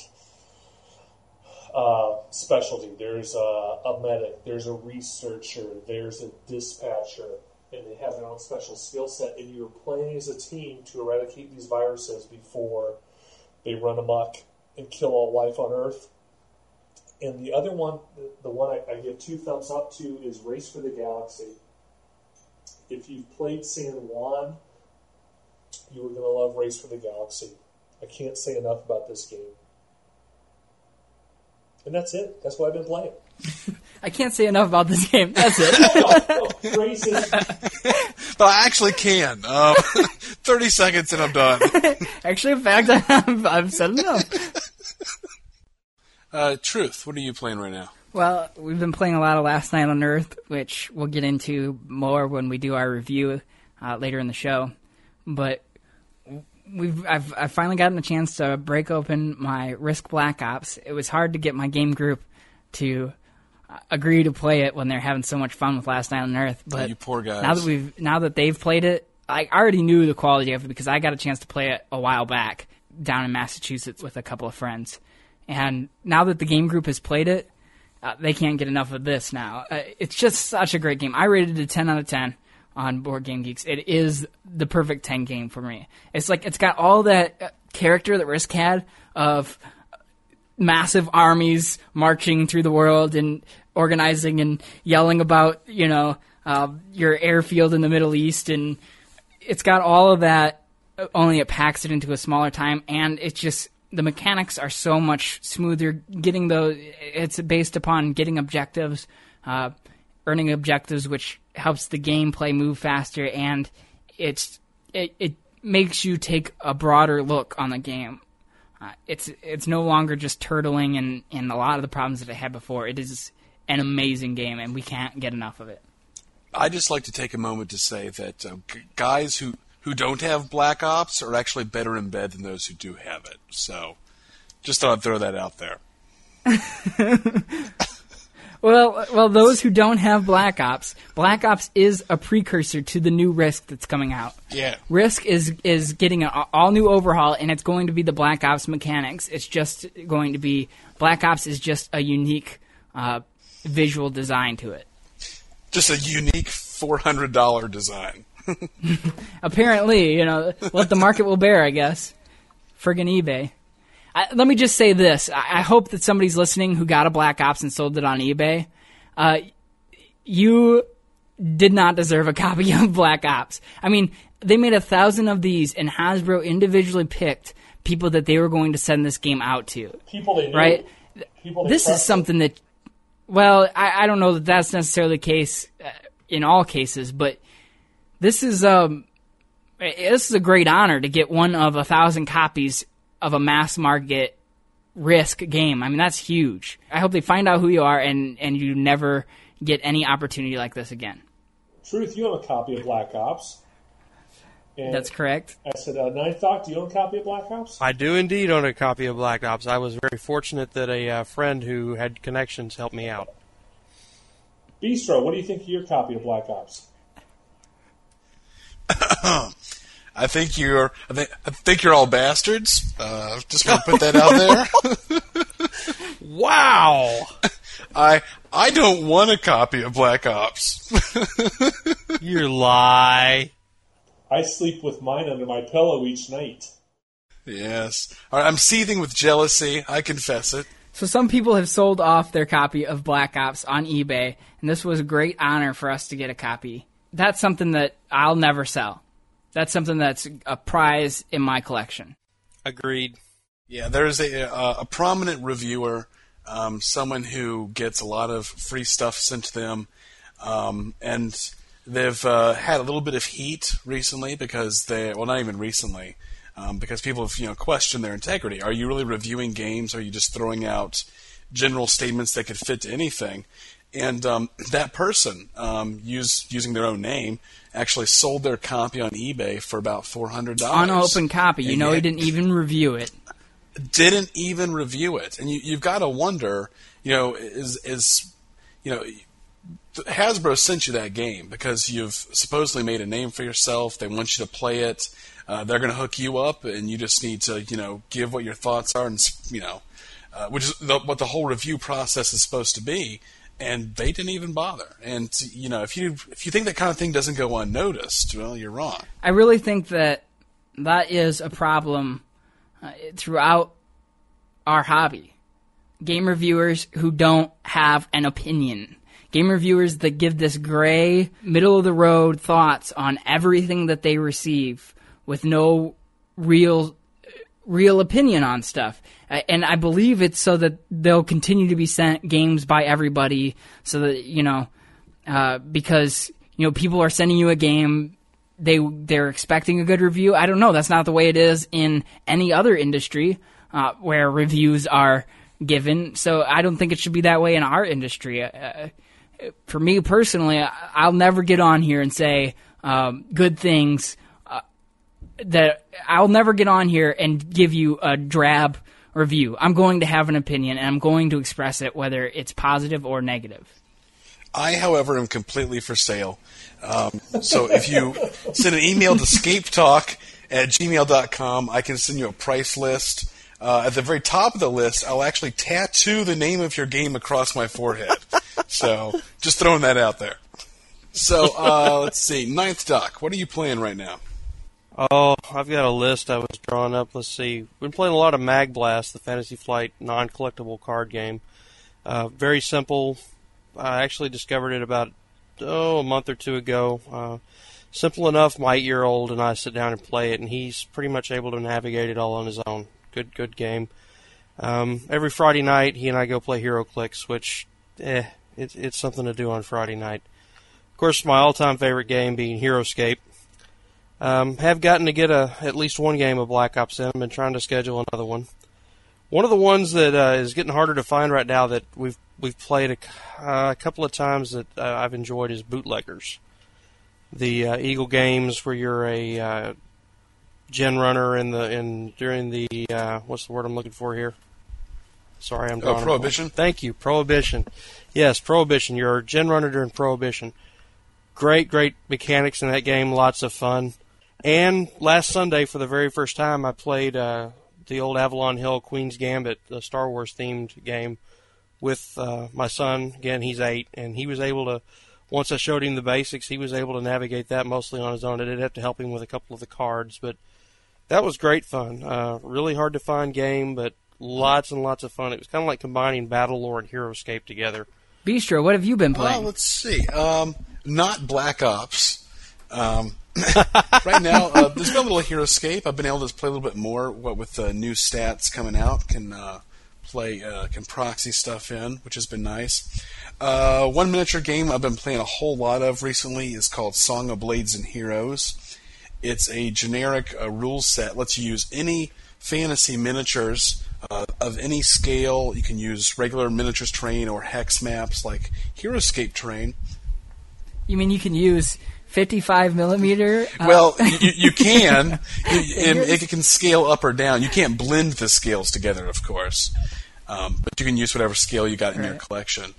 uh, specialty. There's a, a medic, there's a researcher, there's a dispatcher, and they have their own special skill set. And you're playing as a team to eradicate these viruses before they run amok and kill all life on Earth. And the other one, the one I, I give two thumbs up to, is Race for the Galaxy. If you've played San Juan, you were going to love Race for the Galaxy. I can't say enough about this game. And that's it. That's what I've been playing. I can't say enough about this game. That's it. no, no, no. Race is... But I actually can. Um, thirty seconds and I'm done. Actually, in fact, I've, I've said enough. Uh, Truth, what are you playing right now? Well, we've been playing a lot of Last Night on Earth, which we'll get into more when we do our review uh, later in the show. But we've I've, I've finally gotten a chance to break open my Risk Black Ops. It was hard to get my game group to agree to play it when they're having so much fun with Last Night on Earth. But oh, you poor guys. Now that we've now that they've played it, I already knew the quality of it because I got a chance to play it a while back down in Massachusetts with a couple of friends. And now that the game group has played it, uh, they can't get enough of this now. Uh, it's just such a great game. I rated it a ten out of ten on Board Game Geeks. It is the perfect ten game for me. It's like it's got all that character that Risk had of massive armies marching through the world and organizing and yelling about, you know, uh, your airfield in the Middle East. And it's got all of that, only it packs it into a smaller time. And it's just, the mechanics are so much smoother. Getting those, it's based upon getting objectives, uh, earning objectives, which helps the gameplay move faster, and it's it, it makes you take a broader look on the game. Uh, it's it's no longer just turtling and, and a lot of the problems that I had before. It is an amazing game, and we can't get enough of it. I'd just like to take a moment to say that uh, g- guys who, who don't have Black Ops are actually better in bed than those who do have it. So just thought I'd throw that out there. Well, well, those who don't have Black Ops, Black Ops is a precursor to the new Risk that's coming out. Yeah. Risk is is getting an all-new overhaul, and it's going to be the Black Ops mechanics. It's just going to be... Black Ops is just a unique uh, visual design to it. Just a unique four hundred dollars design. Apparently, you know, what the market will bear, I guess. Friggin' eBay. I, let me just say this. I, I hope that somebody's listening who got a Black Ops and sold it on eBay. Uh, you did not deserve a copy of Black Ops. I mean, they made a thousand of these, and Hasbro individually picked people that they were going to send this game out to. People they knew. Right? People this is something that, well, I, I don't know that that's necessarily the case uh, in all cases, but this is, um, this is a great honor to get one of a thousand copies of a mass market Risk game. I mean, that's huge. I hope they find out who you are and, and you never get any opportunity like this again. Truth, you have a copy of Black Ops. And that's correct. I said, uh, Ninth Doc, do you own a copy of Black Ops? I do indeed own a copy of Black Ops. I was very fortunate that a uh, friend who had connections helped me out. Bistro, what do you think of your copy of Black Ops? I think you're. I think, I think you're all bastards. Uh, just gonna put that out there. Wow. I I don't want a copy of Black Ops. You lie. I sleep with mine under my pillow each night. Yes. All right, I'm seething with jealousy. I confess it. So some people have sold off their copy of Black Ops on eBay, and this was a great honor for us to get a copy. That's something that I'll never sell. That's something that's a prize in my collection. Agreed. Yeah, there's a, a, a prominent reviewer, um, someone who gets a lot of free stuff sent to them, um, and they've uh, had a little bit of heat recently because they, well, not even recently, um, because people have, you know, questioned their integrity. Are you really reviewing games? Are you just throwing out general statements that could fit to anything? And um, that person, um, use, using their own name, actually sold their copy on eBay for about four hundred dollars. On an open copy. You know, he didn't even review it. Didn't even review it. And you, you've got to wonder, you know, is, is, you know, Hasbro sent you that game because you've supposedly made a name for yourself. They want you to play it. Uh, they're going to hook you up, and you just need to, you know, give what your thoughts are, and, you know, uh, which is the, what the whole review process is supposed to be. And they didn't even bother. And, you know, if you if you think that kind of thing doesn't go unnoticed, well, you're wrong. I really think that that is a problem uh, throughout our hobby. Game reviewers who don't have an opinion. Game reviewers that give this gray, middle-of-the-road thoughts on everything that they receive with no real... real opinion on stuff. And I believe it's so that they'll continue to be sent games by everybody, so that, you know, uh, because, you know, people are sending you a game, they, they're expecting a good review. I don't know. That's not the way it is in any other industry uh, where reviews are given. So I don't think it should be that way in our industry. Uh, for me personally, I'll never get on here and say um, good things that I'll never get on here and give you a drab review. I'm going to have an opinion, and I'm going to express it, whether it's positive or negative. I, however, am completely for sale. Um, so if you send an email to scapetalk at gmail dot com, I can send you a price list. Uh, at the very top of the list, I'll actually tattoo the name of your game across my forehead. So just throwing that out there. So uh, let's see. Ninth Doc, what are you playing right now? Oh, I've got a list I was drawing up. Let's see. We've been playing a lot of Mag Blast, the Fantasy Flight non-collectible card game. Uh, very simple. I actually discovered it about oh a month or two ago. Uh, simple enough. My eight-year-old and I sit down and play it, and he's pretty much able to navigate it all on his own. Good, good game. Um, every Friday night, he and I go play HeroClix, which eh, it's it's something to do on Friday night. Of course, my all-time favorite game being HeroScape. Um, have gotten to get a at least one game of Black Ops in. I've been trying to schedule another one. One of the ones that uh, is getting harder to find right now that we've we've played a, uh, a couple of times that uh, I've enjoyed is Bootleggers, the uh, Eagle games where you're a uh, gen runner in the in during the uh, what's the word I'm looking for here? Sorry, I'm drawing. Oh, Prohibition. Thank you, Prohibition. Yes, Prohibition. You're a gen runner during Prohibition. Great, great mechanics in that game. Lots of fun. And last Sunday, for the very first time, I played. Uh, The old Avalon Hill Queen's Gambit, the Star Wars themed game, with uh, my son. Again, he's eight, and he was able to. Once I showed him the basics, he was able to navigate that mostly on his own. I did have to help him with a couple of the cards, but that was great fun. Uh, really hard to find game, but lots and lots of fun. It was kind of like combining Battlelore and HeroScape together. Bistro, what have you been playing? Well, let's see. Um, not Black Ops. Um, right now, uh, there's been a little HeroScape. I've been able to play a little bit more. What with uh, new stats coming out, can uh, play, uh, can proxy stuff in, which has been nice. Uh, one miniature game I've been playing a whole lot of recently is called Song of Blades and Heroes. It's a generic uh, rule set. Lets you use any fantasy miniatures uh, of any scale. You can use regular miniatures terrain or hex maps like HeroScape terrain. You mean you can use fifty-five millimeter? Uh, well, you, you can, and it can scale up or down. You can't blend the scales together, of course, um, but you can use whatever scale you got in right. your collection.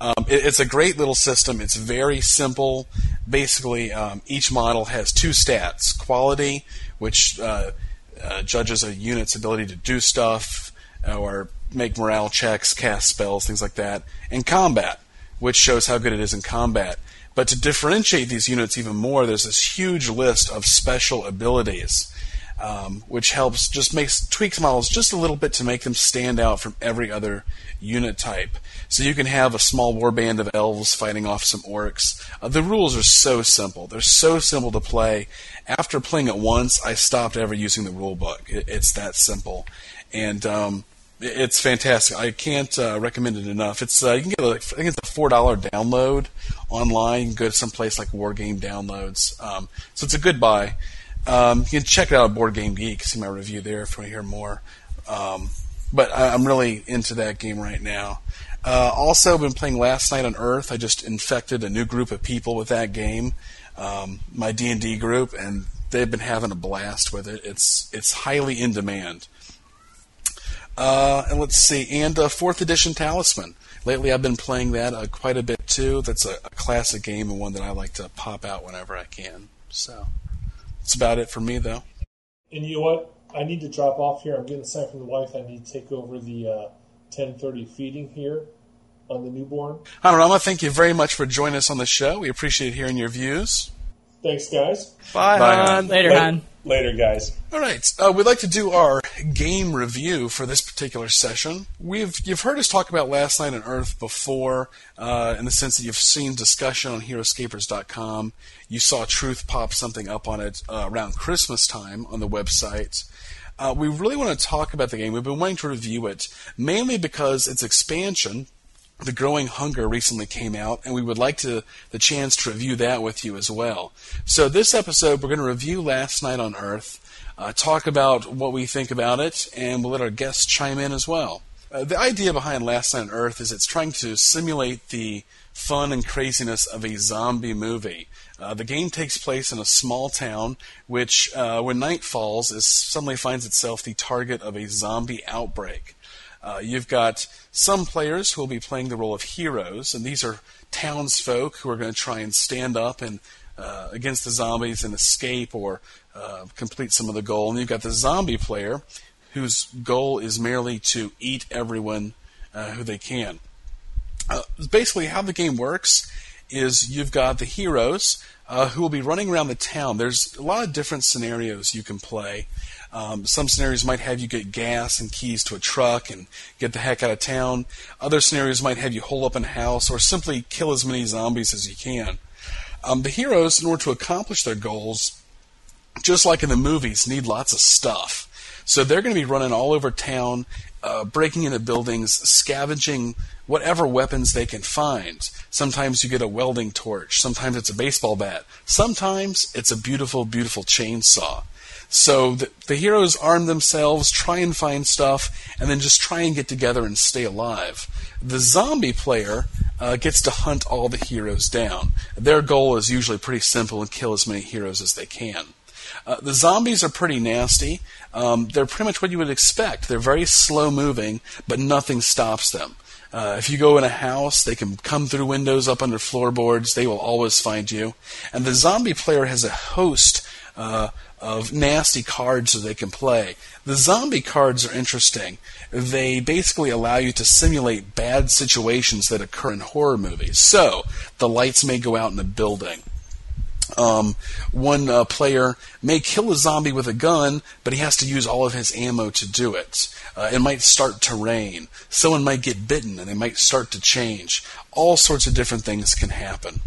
Um, it, it's a great little system. It's very simple. Basically, um, each model has two stats, quality, which uh, uh, judges a unit's ability to do stuff or make morale checks, cast spells, things like that, and combat, which shows how good it is in combat. But to differentiate these units even more, there's this huge list of special abilities, um, which helps just makes tweaks models just a little bit to make them stand out from every other unit type. So you can have a small warband of elves fighting off some orcs. Uh, the rules are so simple; they're so simple to play. After playing it once, I stopped ever using the rule book. It, it's that simple, and um, it, it's fantastic. I can't uh, recommend it enough. It's uh, you can get a, I think it's a four dollar download. Online, you can go to some place like Wargame Downloads. Um, so it's a good buy. Um, you can check it out at BoardGameGeek. You can see my review there if you want to hear more. Um, but I, I'm really into that game right now. Uh, also, been playing Last Night on Earth. I just infected a new group of people with that game, um, my D and D group, and they've been having a blast with it. It's it's highly in demand. Uh, and let's see, and uh, fourth edition Talisman. Lately, I've been playing that uh, quite a bit too. That's a, a classic game and one that I like to pop out whenever I can. So that's about it for me, though. And you know what? I need to drop off here. I'm getting a sign from the wife. I need to take over the uh, ten thirty feeding here on the newborn. Hanorama, thank you very much for joining us on the show. We appreciate hearing your views. Thanks, guys. Bye, Bye hon. Later, Later, hon. Later, guys. All right. Uh, we'd like to do our game review for this particular session. We've You've heard us talk about Last Night on Earth before uh, in the sense that you've seen discussion on HeroScapers dot com. You saw Truth pop something up on it uh, around Christmas time on the website. Uh, we really want to talk about the game. We've been wanting to review it, mainly because its expansion, The Growing Hunger, recently came out, and we would like to the chance to review that with you as well. So this episode, we're going to review Last Night on Earth, uh, talk about what we think about it, and we'll let our guests chime in as well. Uh, the idea behind Last Night on Earth is it's trying to simulate the fun and craziness of a zombie movie. Uh, the game takes place in a small town, which, uh, when night falls, is suddenly finds itself the target of a zombie outbreak. Uh, you've got some players who will be playing the role of heroes, and these are townsfolk who are going to try and stand up and uh, against the zombies and escape or uh, complete some of the goal. And you've got the zombie player whose goal is merely to eat everyone uh, who they can. Uh, basically, how the game works is you've got the heroes uh, who will be running around the town. There's a lot of different scenarios you can play. Um, some scenarios might have you get gas and keys to a truck and get the heck out of town. Other scenarios might have you hole up in a house or simply kill as many zombies as you can. Um, the heroes, in order to accomplish their goals, just like in the movies, need lots of stuff. So they're going to be running all over town, uh, breaking into buildings, scavenging whatever weapons they can find. Sometimes you get a welding torch. Sometimes it's a baseball bat. Sometimes it's a beautiful, beautiful chainsaw. So the, the heroes arm themselves, try and find stuff, and then just try and get together and stay alive. The zombie player uh, gets to hunt all the heroes down. Their goal is usually pretty simple and kill as many heroes as they can. Uh, the zombies are pretty nasty. Um, they're pretty much what you would expect. They're very slow-moving, but nothing stops them. Uh, if you go in a house, they can come through windows up under floorboards. They will always find you. And the zombie player has a host uh, of nasty cards that they can play. The zombie cards are interesting. They basically allow you to simulate bad situations that occur in horror movies. So the lights may go out in a building. Um, one uh, player may kill a zombie with a gun, but he has to use all of his ammo to do it. Uh, it might start to rain. Someone might get bitten, and they might start to change. All sorts of different things can happen.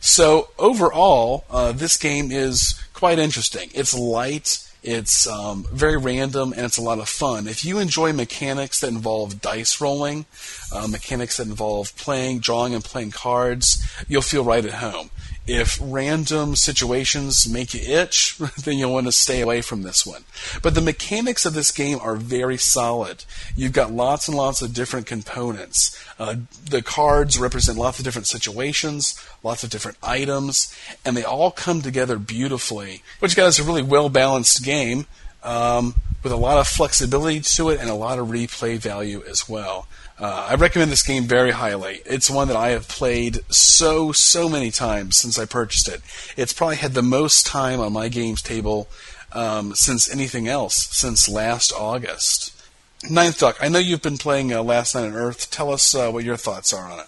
So overall, uh, this game is quite interesting. It's light, it's um, very random, and it's a lot of fun. If you enjoy mechanics that involve dice rolling, uh, mechanics that involve playing, drawing, and playing cards, you'll feel right at home. If random situations make you itch, then you'll want to stay away from this one. But the mechanics of this game are very solid. You've got lots and lots of different components. Uh, the cards represent lots of different situations, lots of different items, and they all come together beautifully. What you got is a really well-balanced game um, with a lot of flexibility to it and a lot of replay value as well. Uh, I recommend this game very highly. It's one that I have played so, so many times since I purchased it. It's probably had the most time on my games table um, since anything else, since last August. Ninth Doc, I know you've been playing uh, Last Night on Earth. Tell us uh, what your thoughts are on it.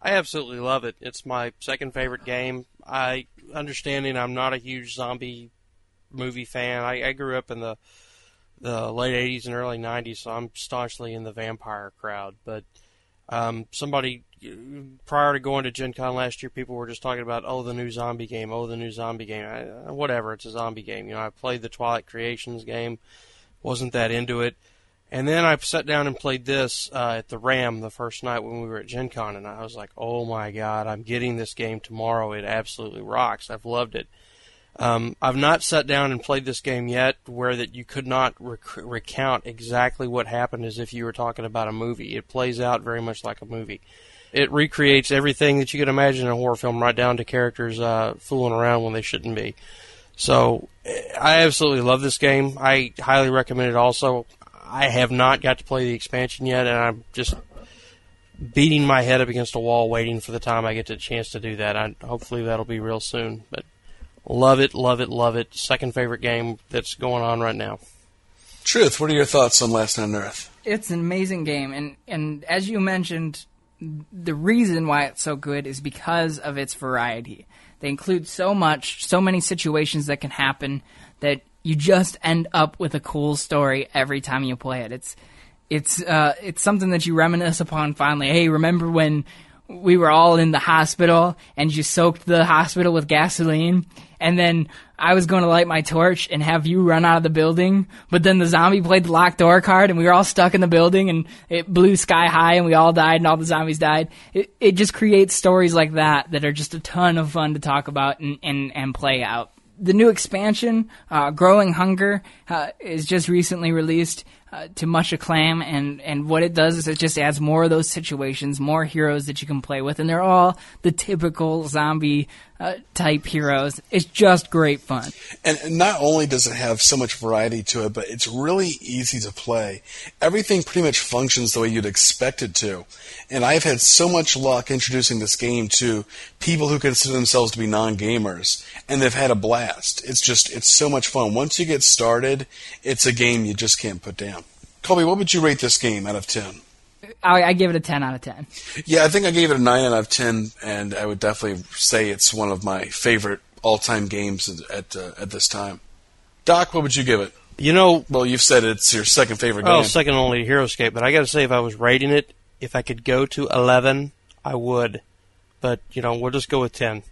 I absolutely love it. It's my second favorite game. I understanding I'm not a huge zombie movie fan. I, I grew up in the... the late eighties and early nineties, so I'm staunchly in the vampire crowd. But um, somebody, prior to going to Gen Con last year, people were just talking about, oh, the new zombie game, oh, the new zombie game. I, whatever, it's a zombie game. You know, I played the Twilight Creations game, wasn't that into it. And then I sat down and played this uh, at the RAM the first night when we were at Gen Con, and I was like, oh, my God, I'm getting this game tomorrow. It absolutely rocks. I've loved it. Um, I've not sat down and played this game yet where that you could not rec- recount exactly what happened as if you were talking about a movie. It plays out very much like a movie. It recreates everything that you could imagine in a horror film, right down to characters uh, fooling around when they shouldn't be. So I absolutely love this game. I highly recommend it also. I have not got to play the expansion yet, and I'm just beating my head up against a wall waiting for the time I get the chance to do that. I, hopefully that'll be real soon, but... Love it, love it, love it. Second favorite game that's going on right now. Truth, what are your thoughts on Last Night on Earth? It's an amazing game, and, and as you mentioned, the reason why it's so good is because of its variety. They include so much, so many situations that can happen that you just end up with a cool story every time you play it. It's it's uh, it's something that you reminisce upon fondly. Hey, remember when we were all in the hospital and you soaked the hospital with gasoline? And then I was going to light my torch and have you run out of the building, but then the zombie played the locked door card and we were all stuck in the building and it blew sky high and we all died and all the zombies died. It it just creates stories like that that are just a ton of fun to talk about and, and, and play out. The new expansion, uh, Growing Hunger, uh, is just recently released. uh, to much acclaim, and, and what it does is it just adds more of those situations, more heroes that you can play with, and they're all the typical zombie uh, type heroes. It's just great fun. And not only does it have so much variety to it, but it's really easy to play. Everything pretty much functions the way you'd expect it to, and I've had so much luck introducing this game to people who consider themselves to be non-gamers, and they've had a blast. It's just, it's so much fun. Once you get started, it's a game you just can't put down. Colby, what would you rate this game out of ten? I, I give it a ten out of ten. Yeah, I think I gave it a nine out of ten, and I would definitely say it's one of my favorite all-time games at uh, at this time. Doc, what would you give it? You know... Well, you've said it's your second favorite oh, game. Oh, second only to HeroScape, but I gotta say, if I was rating it, if I could go to eleven, I would. But, you know, we'll just go with ten.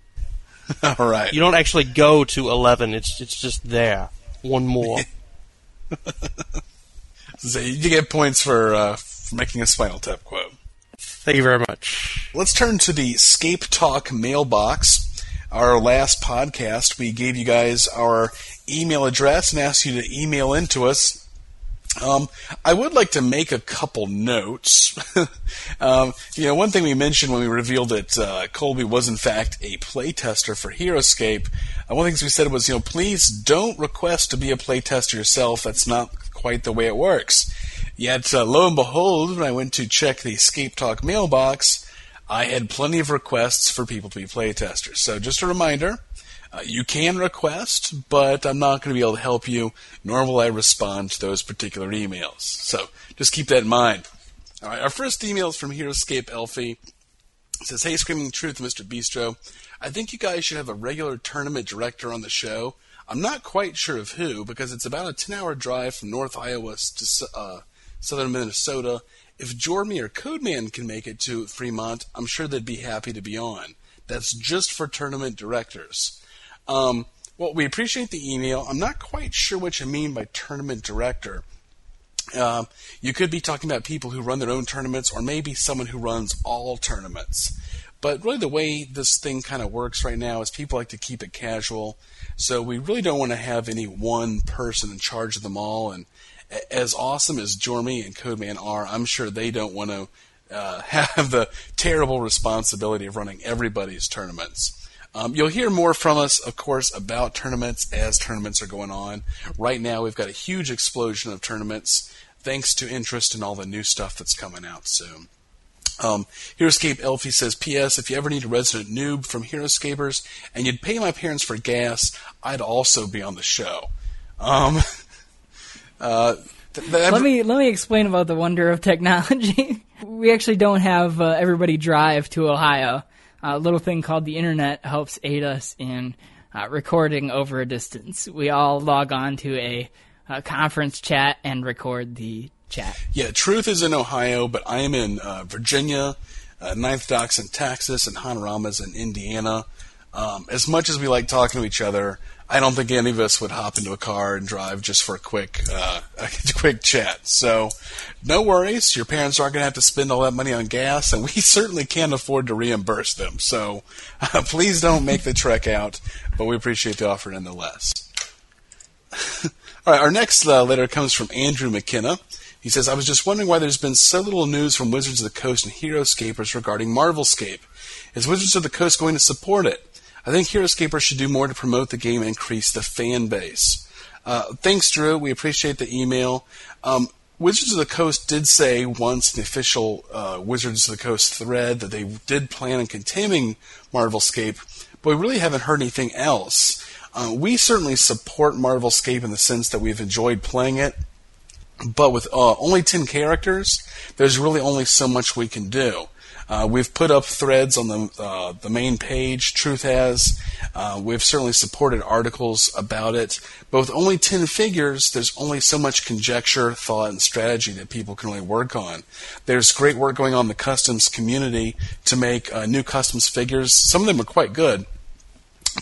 All right. You don't actually go to eleven. It's it's just there. One more. So you get points for, uh, for making a Spinal Tap quote. Thank you very much. Let's turn to the Scape Talk mailbox. Our last podcast, we gave you guys our email address and asked you to email in to us. Um, I would like to make a couple notes. um, you know, one thing we mentioned when we revealed that uh, Colby was in fact a playtester for HeroScape, uh, one of the things we said was, you know, please don't request to be a playtester yourself. That's not quite the way it works. Yet, uh, lo and behold, when I went to check the Scape Talk mailbox, I had plenty of requests for people to be playtesters. So just a reminder, Uh, you can request, but I'm not going to be able to help you, nor will I respond to those particular emails. So just keep that in mind. All right, our first email is from HeroScape Elfie. It says, "Hey, Screaming Truth, Mister Bistro. I think you guys should have a regular tournament director on the show. I'm not quite sure of who, because it's about a ten-hour drive from North Iowa to uh, southern Minnesota. If Jormy or Codeman can make it to Fremont, I'm sure they'd be happy to be on. That's just for tournament directors." Um, well, we appreciate the email. I'm not quite sure what you mean by tournament director. Uh, you could be talking about people who run their own tournaments, or maybe someone who runs all tournaments. But really the way this thing kind of works right now is people like to keep it casual. So we really don't want to have any one person in charge of them all. And as awesome as Jormy and Codeman are, I'm sure they don't want to uh, have the terrible responsibility of running everybody's tournaments. Um, you'll hear more from us, of course, about tournaments as tournaments are going on. Right now, we've got a huge explosion of tournaments, thanks to interest in all the new stuff that's coming out soon. Um, HeroScape Elfie says, "P S If you ever need a resident noob from HeroScapers and you'd pay my parents for gas, I'd also be on the show." Um, uh, th- th- let me let me explain about the wonder of technology. We actually don't have uh, everybody drive to Ohio. A uh, little thing called the internet helps aid us in uh, recording over a distance. We all log on to a, a conference chat and record the chat. Yeah, Truth is in Ohio, but I am in uh, Virginia, uh, Ninth Doc's in Texas, and Hanorama's in Indiana. Um, as much as we like talking to each other, I don't think any of us would hop into a car and drive just for a quick, uh, a quick chat. So, no worries. Your parents aren't going to have to spend all that money on gas, and we certainly can't afford to reimburse them. So, uh, please don't make the trek out, but we appreciate the offer nonetheless. All right, our next uh, letter comes from Andrew McKenna. He says, "I was just wondering why there's been so little news from Wizards of the Coast and HeroScapers regarding Marvelscape. Is Wizards of the Coast going to support it? I think HeroScapers should do more to promote the game and increase the fan base." Uh, thanks, Drew. We appreciate the email. Um, Wizards of the Coast did say once in the official uh, Wizards of the Coast thread that they did plan on continuing Marvelscape, but we really haven't heard anything else. Uh, we certainly support Marvelscape in the sense that we've enjoyed playing it, but with uh, only ten characters, there's really only so much we can do. Uh, we've put up threads on the uh, the main page, Truth has. Uh, we've certainly supported articles about it. But with only ten figures, there's only so much conjecture, thought, and strategy that people can only work on. There's great work going on in the customs community to make uh, new customs figures. Some of them are quite good.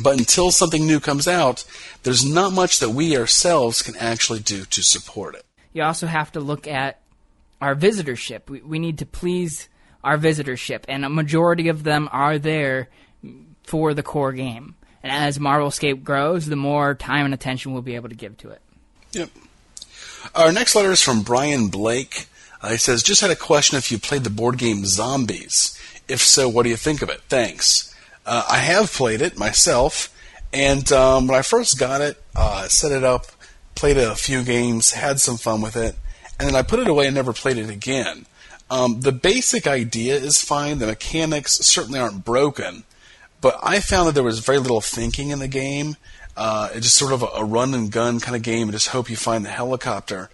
But until something new comes out, there's not much that we ourselves can actually do to support it. You also have to look at our visitorship. We, we need to please our visitorship, and a majority of them are there for the core game. And as Marvelscape grows, the more time and attention we'll be able to give to it. Yep. Our next letter is from Brian Blake. Uh, he says, just had a question if you played the board game Zombies. If so, what do you think of it? Thanks. Uh, I have played it myself, and um, when I first got it, uh, set it up, played a few games, had some fun with it, and then I put it away and never played it again. Um, the basic idea is fine. The mechanics certainly aren't broken, but I found that there was very little thinking in the game. Uh, it's just sort of a, a run-and-gun kind of game, and just hope you find the helicopter.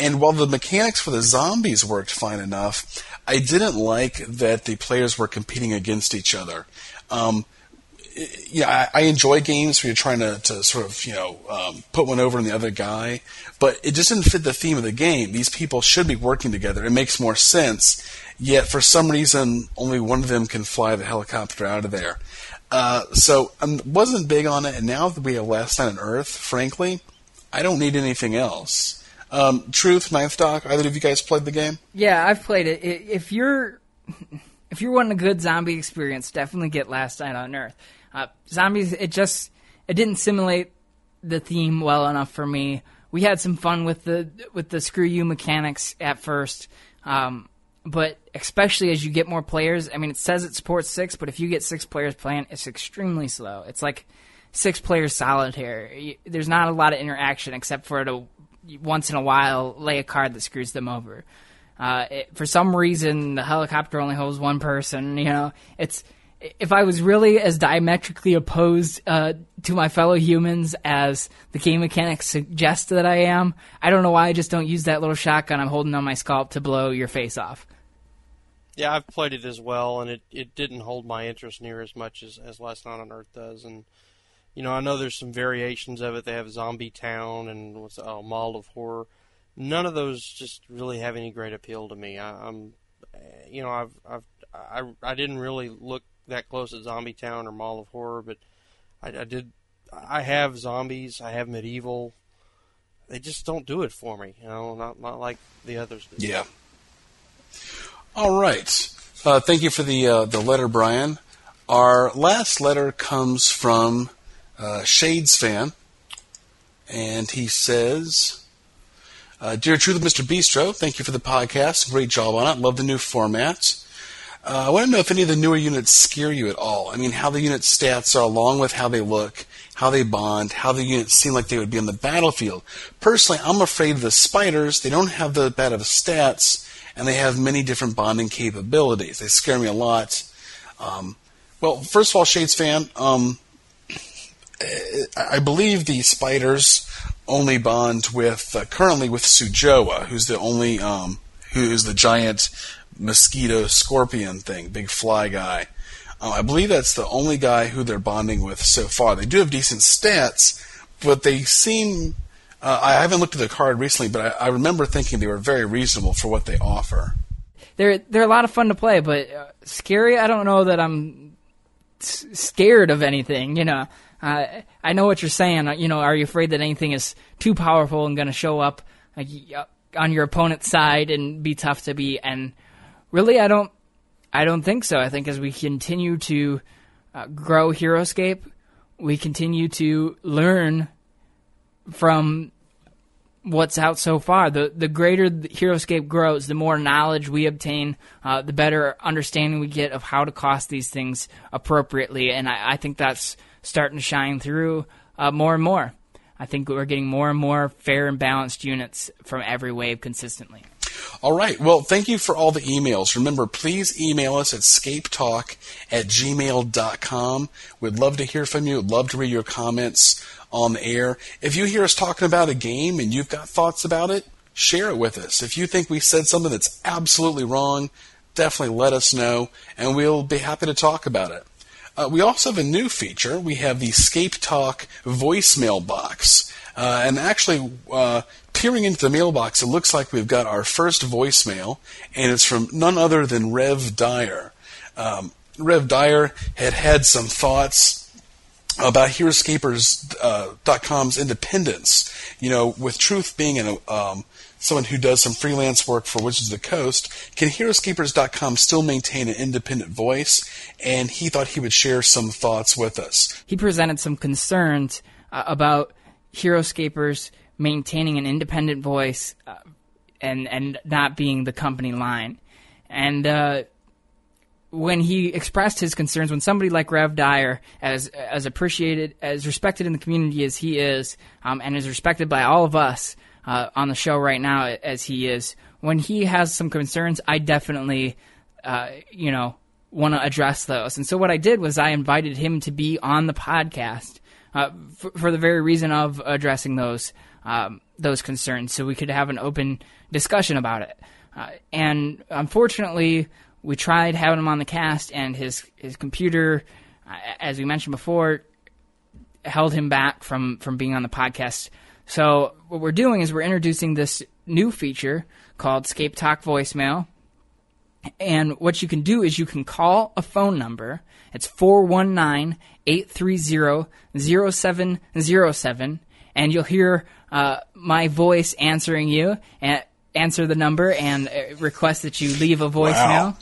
And while the mechanics for the zombies worked fine enough, I didn't like that the players were competing against each other. Um, yeah, I, I enjoy games where you're trying to, to sort of, you know, um, put one over on the other guy, but it just didn't fit the theme of the game. These people should be working together. It makes more sense, yet for some reason, only one of them can fly the helicopter out of there. Uh, so I wasn't big on it, and now that we have Last Night on Earth, frankly, I don't need anything else. Um, Truth, Ninth Doc, either of you guys played the game? Yeah, I've played it. If you're if you're wanting a good zombie experience, definitely get Last Night on Earth. Uh, zombies, it just it didn't simulate the theme well enough for me. We had some fun with the with the screw you mechanics at first. Um, But especially as you get more players, I mean, it says it supports six, but if you get six players playing, it's extremely slow. It's like six players solitaire. There's not a lot of interaction except for to once in a while lay a card that screws them over. Uh, it, for some reason, the helicopter only holds one person. You know, it's if I was really as diametrically opposed uh, to my fellow humans as the game mechanics suggest that I am, I don't know why I just don't use that little shotgun I'm holding on my scalp to blow your face off. Yeah, I've played it as well, and it, it didn't hold my interest near as much as, as Last Night on Earth does. And, you know, I know there's some variations of it. They have Zombie Town and what's oh, Mall of Horror. None of those just really have any great appeal to me. I, I'm, you know, I've, I've, I, I didn't really look that close at Zombie Town or Mall of Horror, but I, I did. I have zombies. I have medieval. They just don't do it for me, you know, not not like the others do. Yeah. All right. Uh, thank you for the uh, the letter, Brian. Our last letter comes from uh, Shades Fan, and he says, uh, "Dear Truth, Mister Bistro, thank you for the podcast. Great job on it. Love the new format. Uh, I want to know if any of the newer units scare you at all. I mean, how the unit stats are, along with how they look, how they bond, how the units seem like they would be on the battlefield. Personally, I'm afraid of the spiders. They don't have the bad of stats." And they have many different bonding capabilities. They scare me a lot. Um, well, first of all, Shades Fan, um, I believe the spiders only bond with uh, currently with Sujoa, who's the only um, who's the giant mosquito scorpion thing, big fly guy. Um, I believe that's the only guy who they're bonding with so far. They do have decent stats, but they seem. Uh, I haven't looked at the card recently, but I, I remember thinking they were very reasonable for what they offer. They're they're a lot of fun to play, but uh, scary. I don't know that I'm s- scared of anything. You know, uh, I know what you're saying. You know, are you afraid that anything is too powerful and going to show up like, on your opponent's side and be tough to beat? And really, I don't. I don't think so. I think as we continue to uh, grow HeroScape, we continue to learn from what's out so far. The the greater the HeroScape grows, the more knowledge we obtain, uh, the better understanding we get of how to cost these things appropriately, and I, I think that's starting to shine through uh, more and more. I think we're getting more and more fair and balanced units from every wave consistently. All right. Well, thank you for all the emails. Remember, please email us at scapetalk at gmail dot com. We'd love to hear from you. We'd love to read your comments on the air. If you hear us talking about a game and you've got thoughts about it, share it with us. If you think we said something that's absolutely wrong, definitely let us know, and we'll be happy to talk about it. Uh, we also have a new feature. We have the Scape Talk voicemail box. Uh, and actually, uh, peering into the mailbox, it looks like we've got our first voicemail, and it's from none other than Rev Dyer. Um, Rev Dyer had had some thoughts about HeroScapers dot com's uh, independence. You know, with Truth being an, um, someone who does some freelance work for Wizards of the Coast, can HeroScapers dot com still maintain an independent voice? And he thought he would share some thoughts with us. He presented some concerns uh, about HeroScapers maintaining an independent voice uh, and and not being the company line. And uh, when he expressed his concerns, when somebody like Rev Dyer, as as appreciated, as respected in the community as he is, um, and as respected by all of us uh, on the show right now as he is, when he has some concerns, I definitely, uh, you know, want to address those. And so what I did was I invited him to be on the podcast uh, for, for the very reason of addressing those um, those concerns, so we could have an open discussion about it. Uh, and unfortunately, we tried having him on the cast, and his his computer, uh, as we mentioned before, held him back from, from being on the podcast. So what we're doing is we're introducing this new feature called Scape Talk Voicemail. And what you can do is you can call a phone number. It's four one nine, eight three zero, zero seven zero seven, and you'll hear uh, my voice answering you, and answer the number and request that you leave a voicemail. Wow.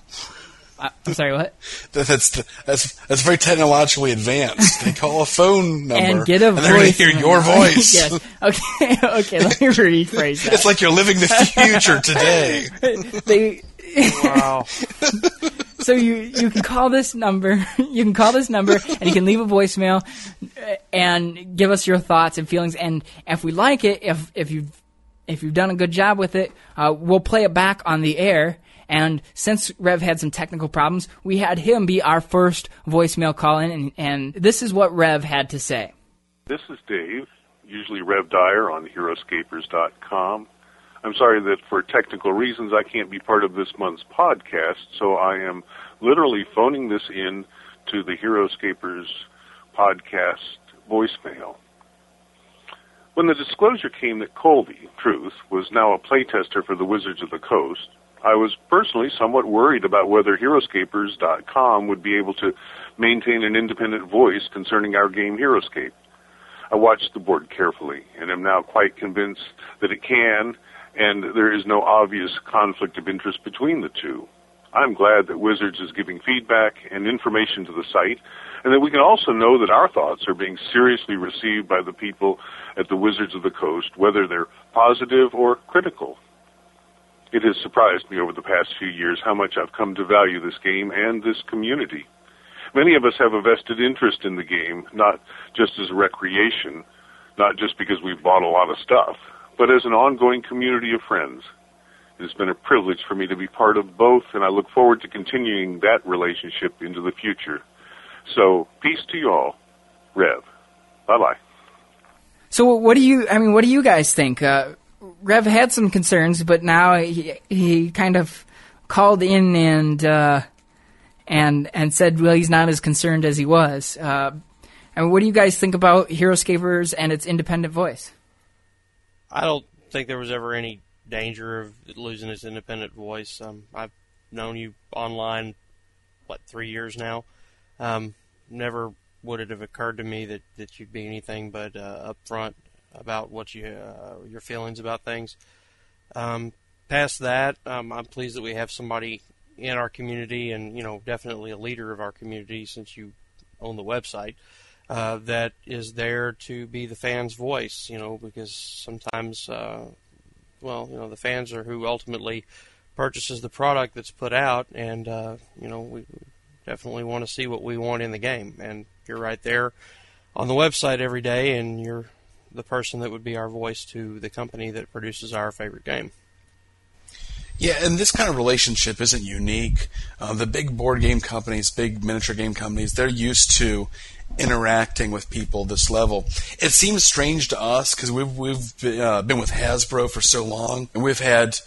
I, I'm sorry, what? That's that's that's very technologically advanced. They call a phone number and get a and voice. They're going to hear your voice. Yes. Okay. Okay. Let me rephrase that. It's like you're living the future today. They. Wow. So you, you can call this number, you can call this number, and you can leave a voicemail and give us your thoughts and feelings. And if we like it, if if you've if you've done a good job with it, uh, we'll play it back on the air. And since Rev had some technical problems, we had him be our first voicemail call-in, and, and this is what Rev had to say. This is Dave, usually Rev Dyer on Hero Scapers dot com. I'm sorry that for technical reasons I can't be part of this month's podcast, so I am literally phoning this in to the HeroScapers podcast voicemail. When the disclosure came that Colby, Truth, was now a playtester for the Wizards of the Coast, I was personally somewhat worried about whether Hero Scapers dot com would be able to maintain an independent voice concerning our game HeroScape. I watched the board carefully and am now quite convinced that it can, and there is no obvious conflict of interest between the two. I'm glad that Wizards is giving feedback and information to the site, and that we can also know that our thoughts are being seriously received by the people at the Wizards of the Coast, whether they're positive or critical. It has surprised me over the past few years how much I've come to value this game and this community. Many of us have a vested interest in the game, not just as recreation, not just because we've bought a lot of stuff, but as an ongoing community of friends. It has been a privilege for me to be part of both, and I look forward to continuing that relationship into the future. So, peace to you all. Rev. Bye-bye. So what do you, I mean, what do you guys think? Uh, Rev had some concerns, but now he, he kind of called in and uh, and and said, well, he's not as concerned as he was. Uh, I mean, what do you guys think about HeroScapers and its independent voice? I don't think there was ever any danger of it losing its independent voice. Um, I've known you online, what, three years now? Um, never would it have occurred to me that, that you'd be anything but uh, upfront about what you uh, your feelings about things. Um, past that, um, I'm pleased that we have somebody in our community, and you know, definitely a leader of our community since you own the website. Uh, that is there to be the fans' voice, you know, because sometimes, uh, well, you know, the fans are who ultimately purchases the product that's put out, and, uh, you know, we definitely want to see what we want in the game, and you're right there on the website every day, and you're the person that would be our voice to the company that produces our favorite game. Yeah, and this kind of relationship isn't unique. Uh, the big board game companies, big miniature game companies, they're used to interacting with people this level. It seems strange to us because we've, we've been, uh, been with Hasbro for so long, and we've had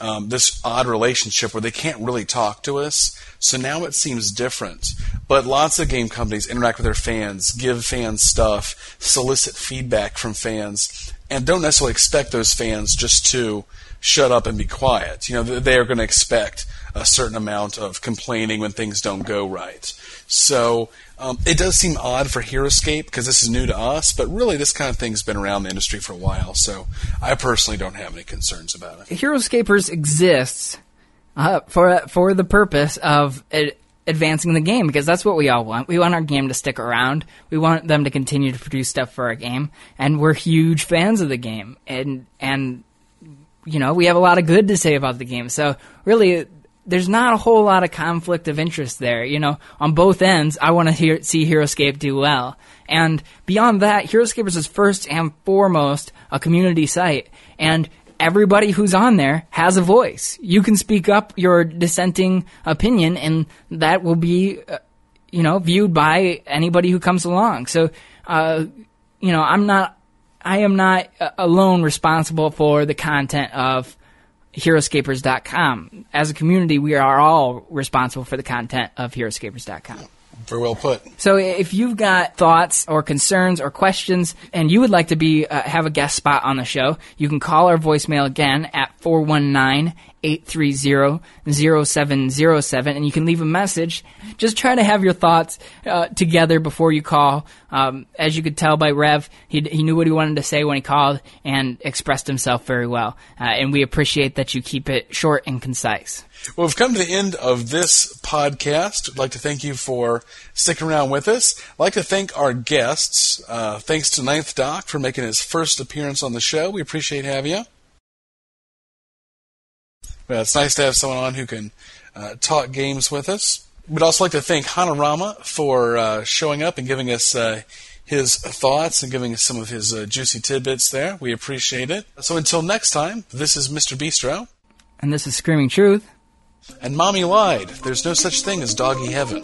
um, this odd relationship where they can't really talk to us, so now it seems different. But lots of game companies interact with their fans, give fans stuff, solicit feedback from fans, and don't necessarily expect those fans just to shut up and be quiet. You know, they are going to expect a certain amount of complaining when things don't go right. So um, it does seem odd for HeroScape because this is new to us, but really this kind of thing's been around the industry for a while, so I personally don't have any concerns about it. HeroScapers exists uh, for for the purpose of advancing the game, because that's what we all want. We want our game to stick around. We want them to continue to produce stuff for our game, and we're huge fans of the game. And, and you know, we have a lot of good to say about the game. So, really, there's not a whole lot of conflict of interest there. You know, on both ends, I want to hear, see HeroScape do well. And beyond that, HeroScapers is first and foremost a community site, and everybody who's on there has a voice. You can speak up your dissenting opinion, and that will be, uh, you know, viewed by anybody who comes along. So, uh, you know, I'm not, I am not alone responsible for the content of HeroScapers dot com. As a community, we are all responsible for the content of HeroScapers dot com. Very well put. So if you've got thoughts or concerns or questions and you would like to be uh, have a guest spot on the show, you can call our voicemail again at four one nine, eight three zero, zero seven zero seven, and you can leave a message. Just try to have your thoughts uh, together before you call. Um, as you could tell by Rev, he, he knew what he wanted to say when he called and expressed himself very well. Uh, and we appreciate that you keep it short and concise. Well, we've come to the end of this podcast. I'd like to thank you for sticking around with us. I'd like to thank our guests. Uh, thanks to Ninth Doc for making his first appearance on the show. We appreciate having you. Well, it's nice to have someone on who can uh, talk games with us. We'd also like to thank Hanorama for uh, showing up and giving us uh, his thoughts and giving us some of his uh, juicy tidbits there. We appreciate it. So until next time, this is Mister Bistro. And this is Screaming Truth. And Mommy lied. There's no such thing as doggy heaven.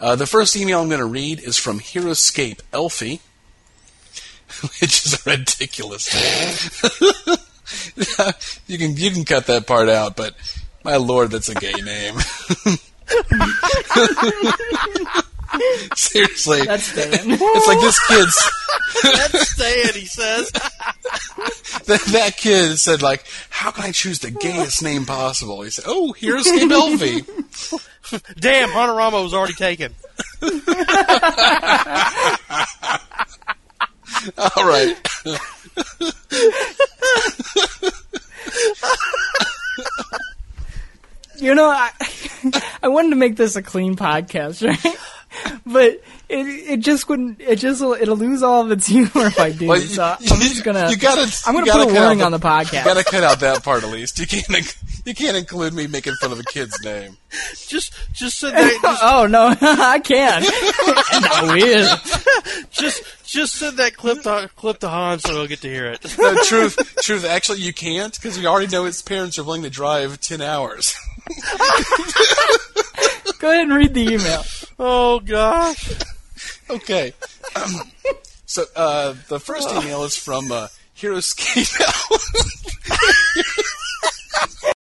Uh, the first email I'm going to read is from HeroScape Elfie, which is ridiculous. you can you can cut that part out, but my lord, that's a gay name. Seriously, that's staying. It's like this kid's. That's staying, he says. that, that kid said, "Like, how can I choose the gayest name possible?" He said, "Oh, HeroScape Elfie." Damn, Hanorama was already taken. All right. You know, I, I wanted to make this a clean podcast, right? But it it just wouldn't. It just it'll lose all of its humor if I do. Well, you, so I'm just gonna. You gotta, I'm gonna gotta put a warning the, on the podcast. You gotta cut out that part at least. You can't. You can't include me making fun of a kid's name. Just, just so that. Just, oh no, I can. I will. Just, just send that clip to clip to Han so he'll get to hear it. No, truth, truth. Actually, you can't because we already know his parents are willing to drive ten hours. Go ahead and read the email. Oh gosh. Okay. Um, so uh, the first email is from uh, HeroScape.